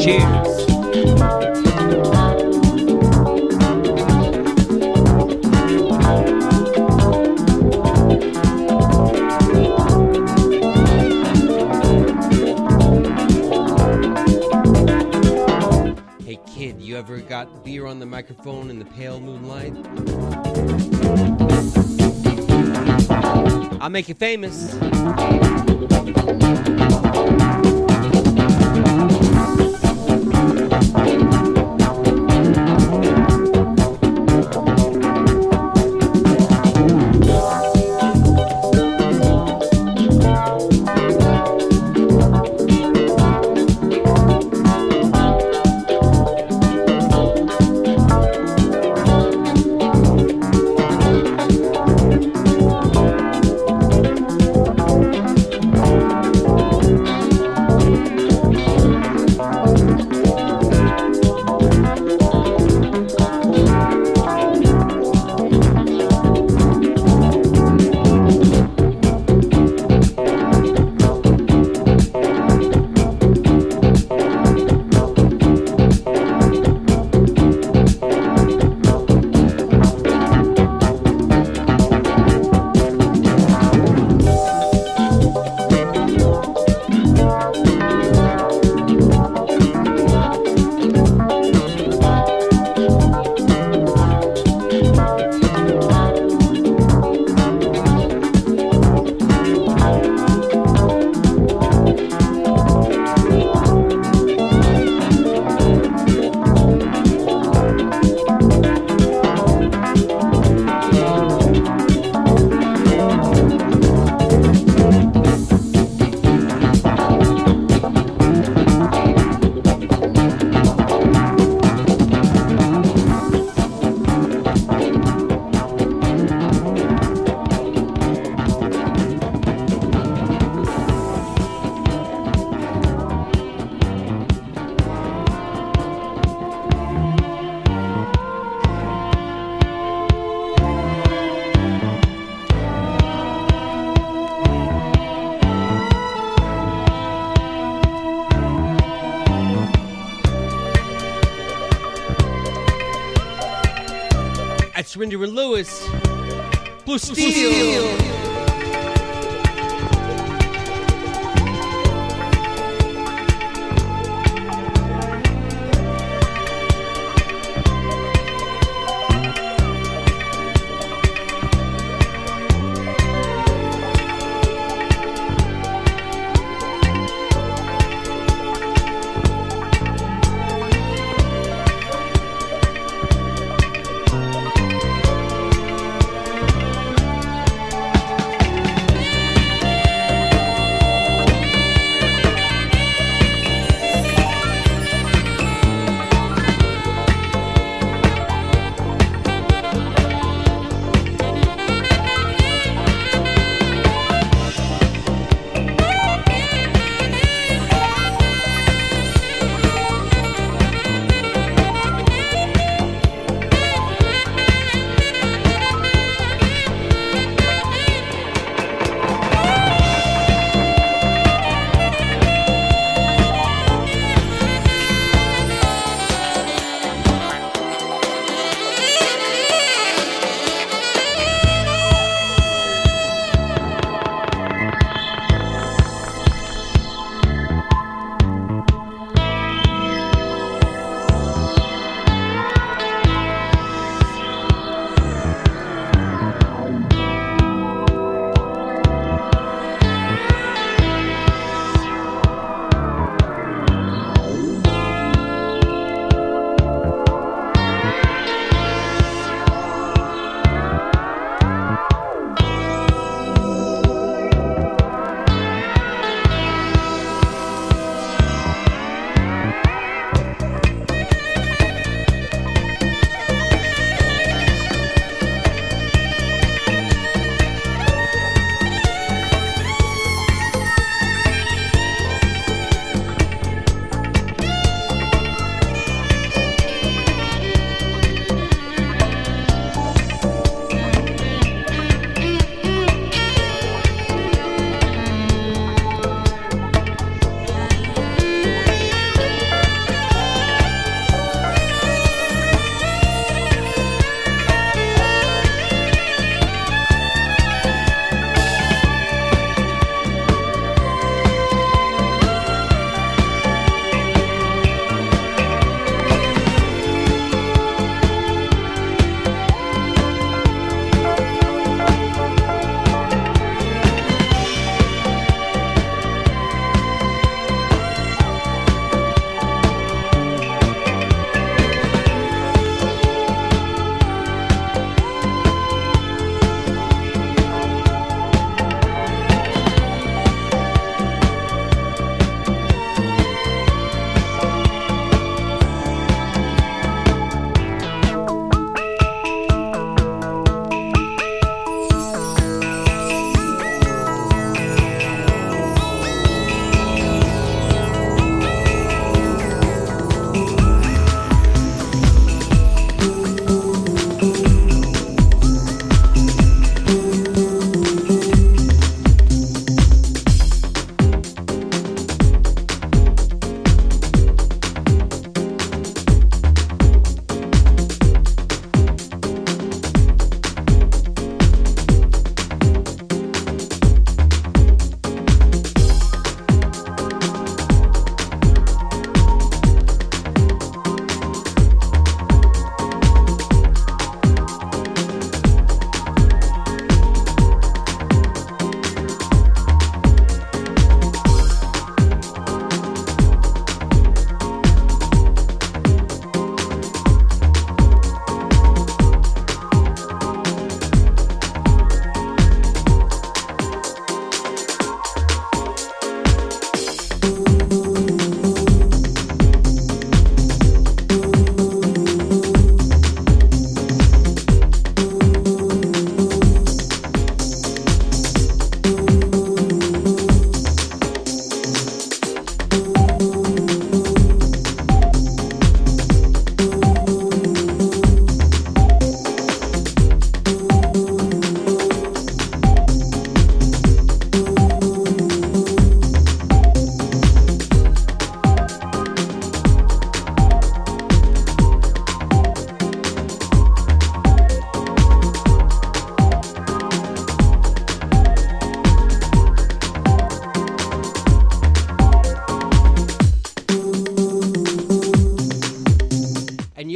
Cheers. You ever got beer on the microphone in the pale moonlight? I'll make you famous. Rinder and Lewis, Blue Steel.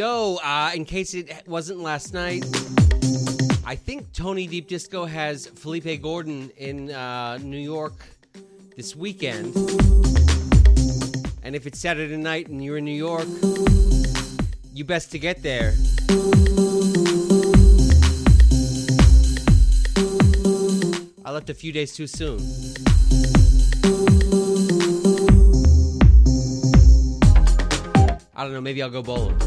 Yo, in case it wasn't last night, I think Tony Deep Disco has Felipe Gordon in New York this weekend. And if it's Saturday night and you're in New York, you best to get there. I left a few days too soon. I don't know, maybe I'll go bowling.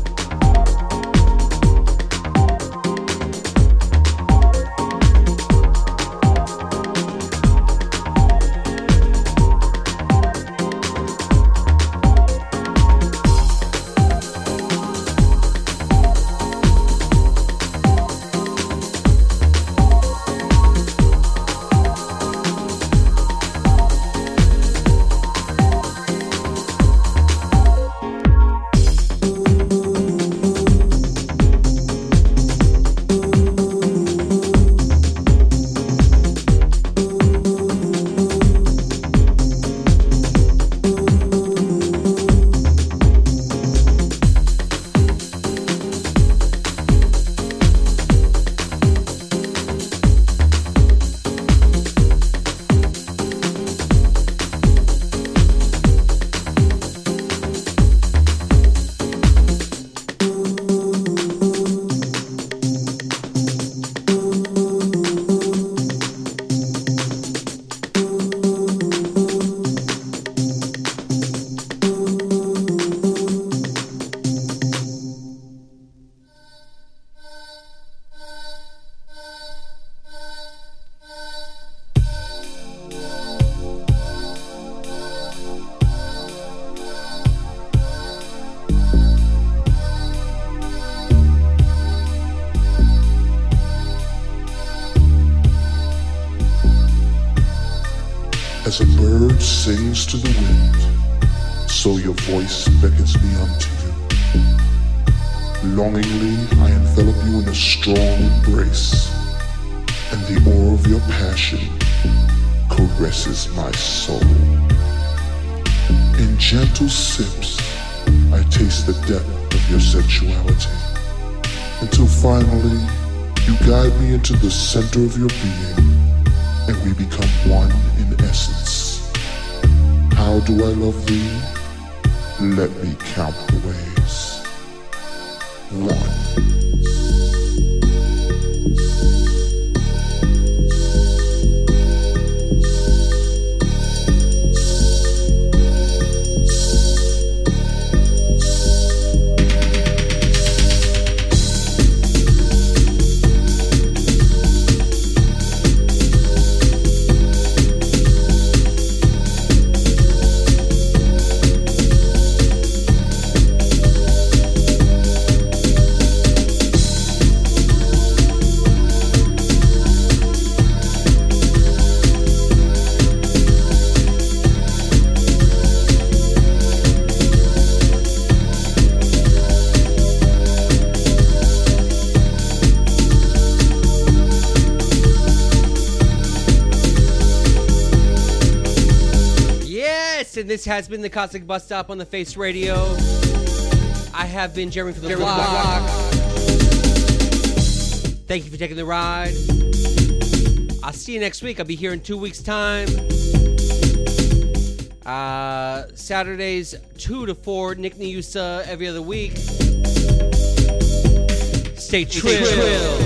As a bird sings to the wind, so your voice beckons me unto you. Longingly, I envelop you in a strong embrace, and the oar of your passion caresses my soul. In gentle sips, I taste the depth of your sensuality, until finally, you guide me into the center of your being, and we become one in essence. How do I love thee? Let me count the ways. 1. And this has been the Cosmic Bus Stop on the Face Radio. I have been Jeremy from the Block. Thank you for taking the ride. I'll see you next week. I'll be here in 2 weeks' time. Saturdays 2 to 4, Nick Neusa every other week. Stay trill.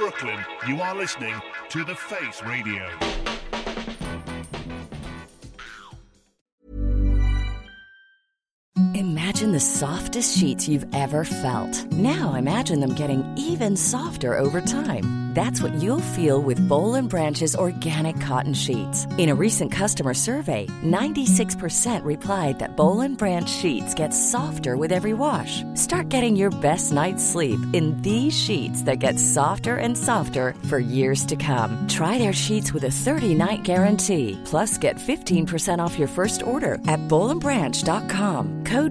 Brooklyn, you are listening to The Face Radio. Imagine the softest sheets you've ever felt. Now imagine them getting even softer over time. That's what you'll feel with Boll & Branch's organic cotton sheets. In a recent customer survey, 96% replied that Boll & Branch sheets get softer with every wash. Start getting your best night's sleep in these sheets that get softer and softer for years to come. Try their sheets with a 30-night guarantee. Plus, get 15% off your first order at bollandbranch.com. Code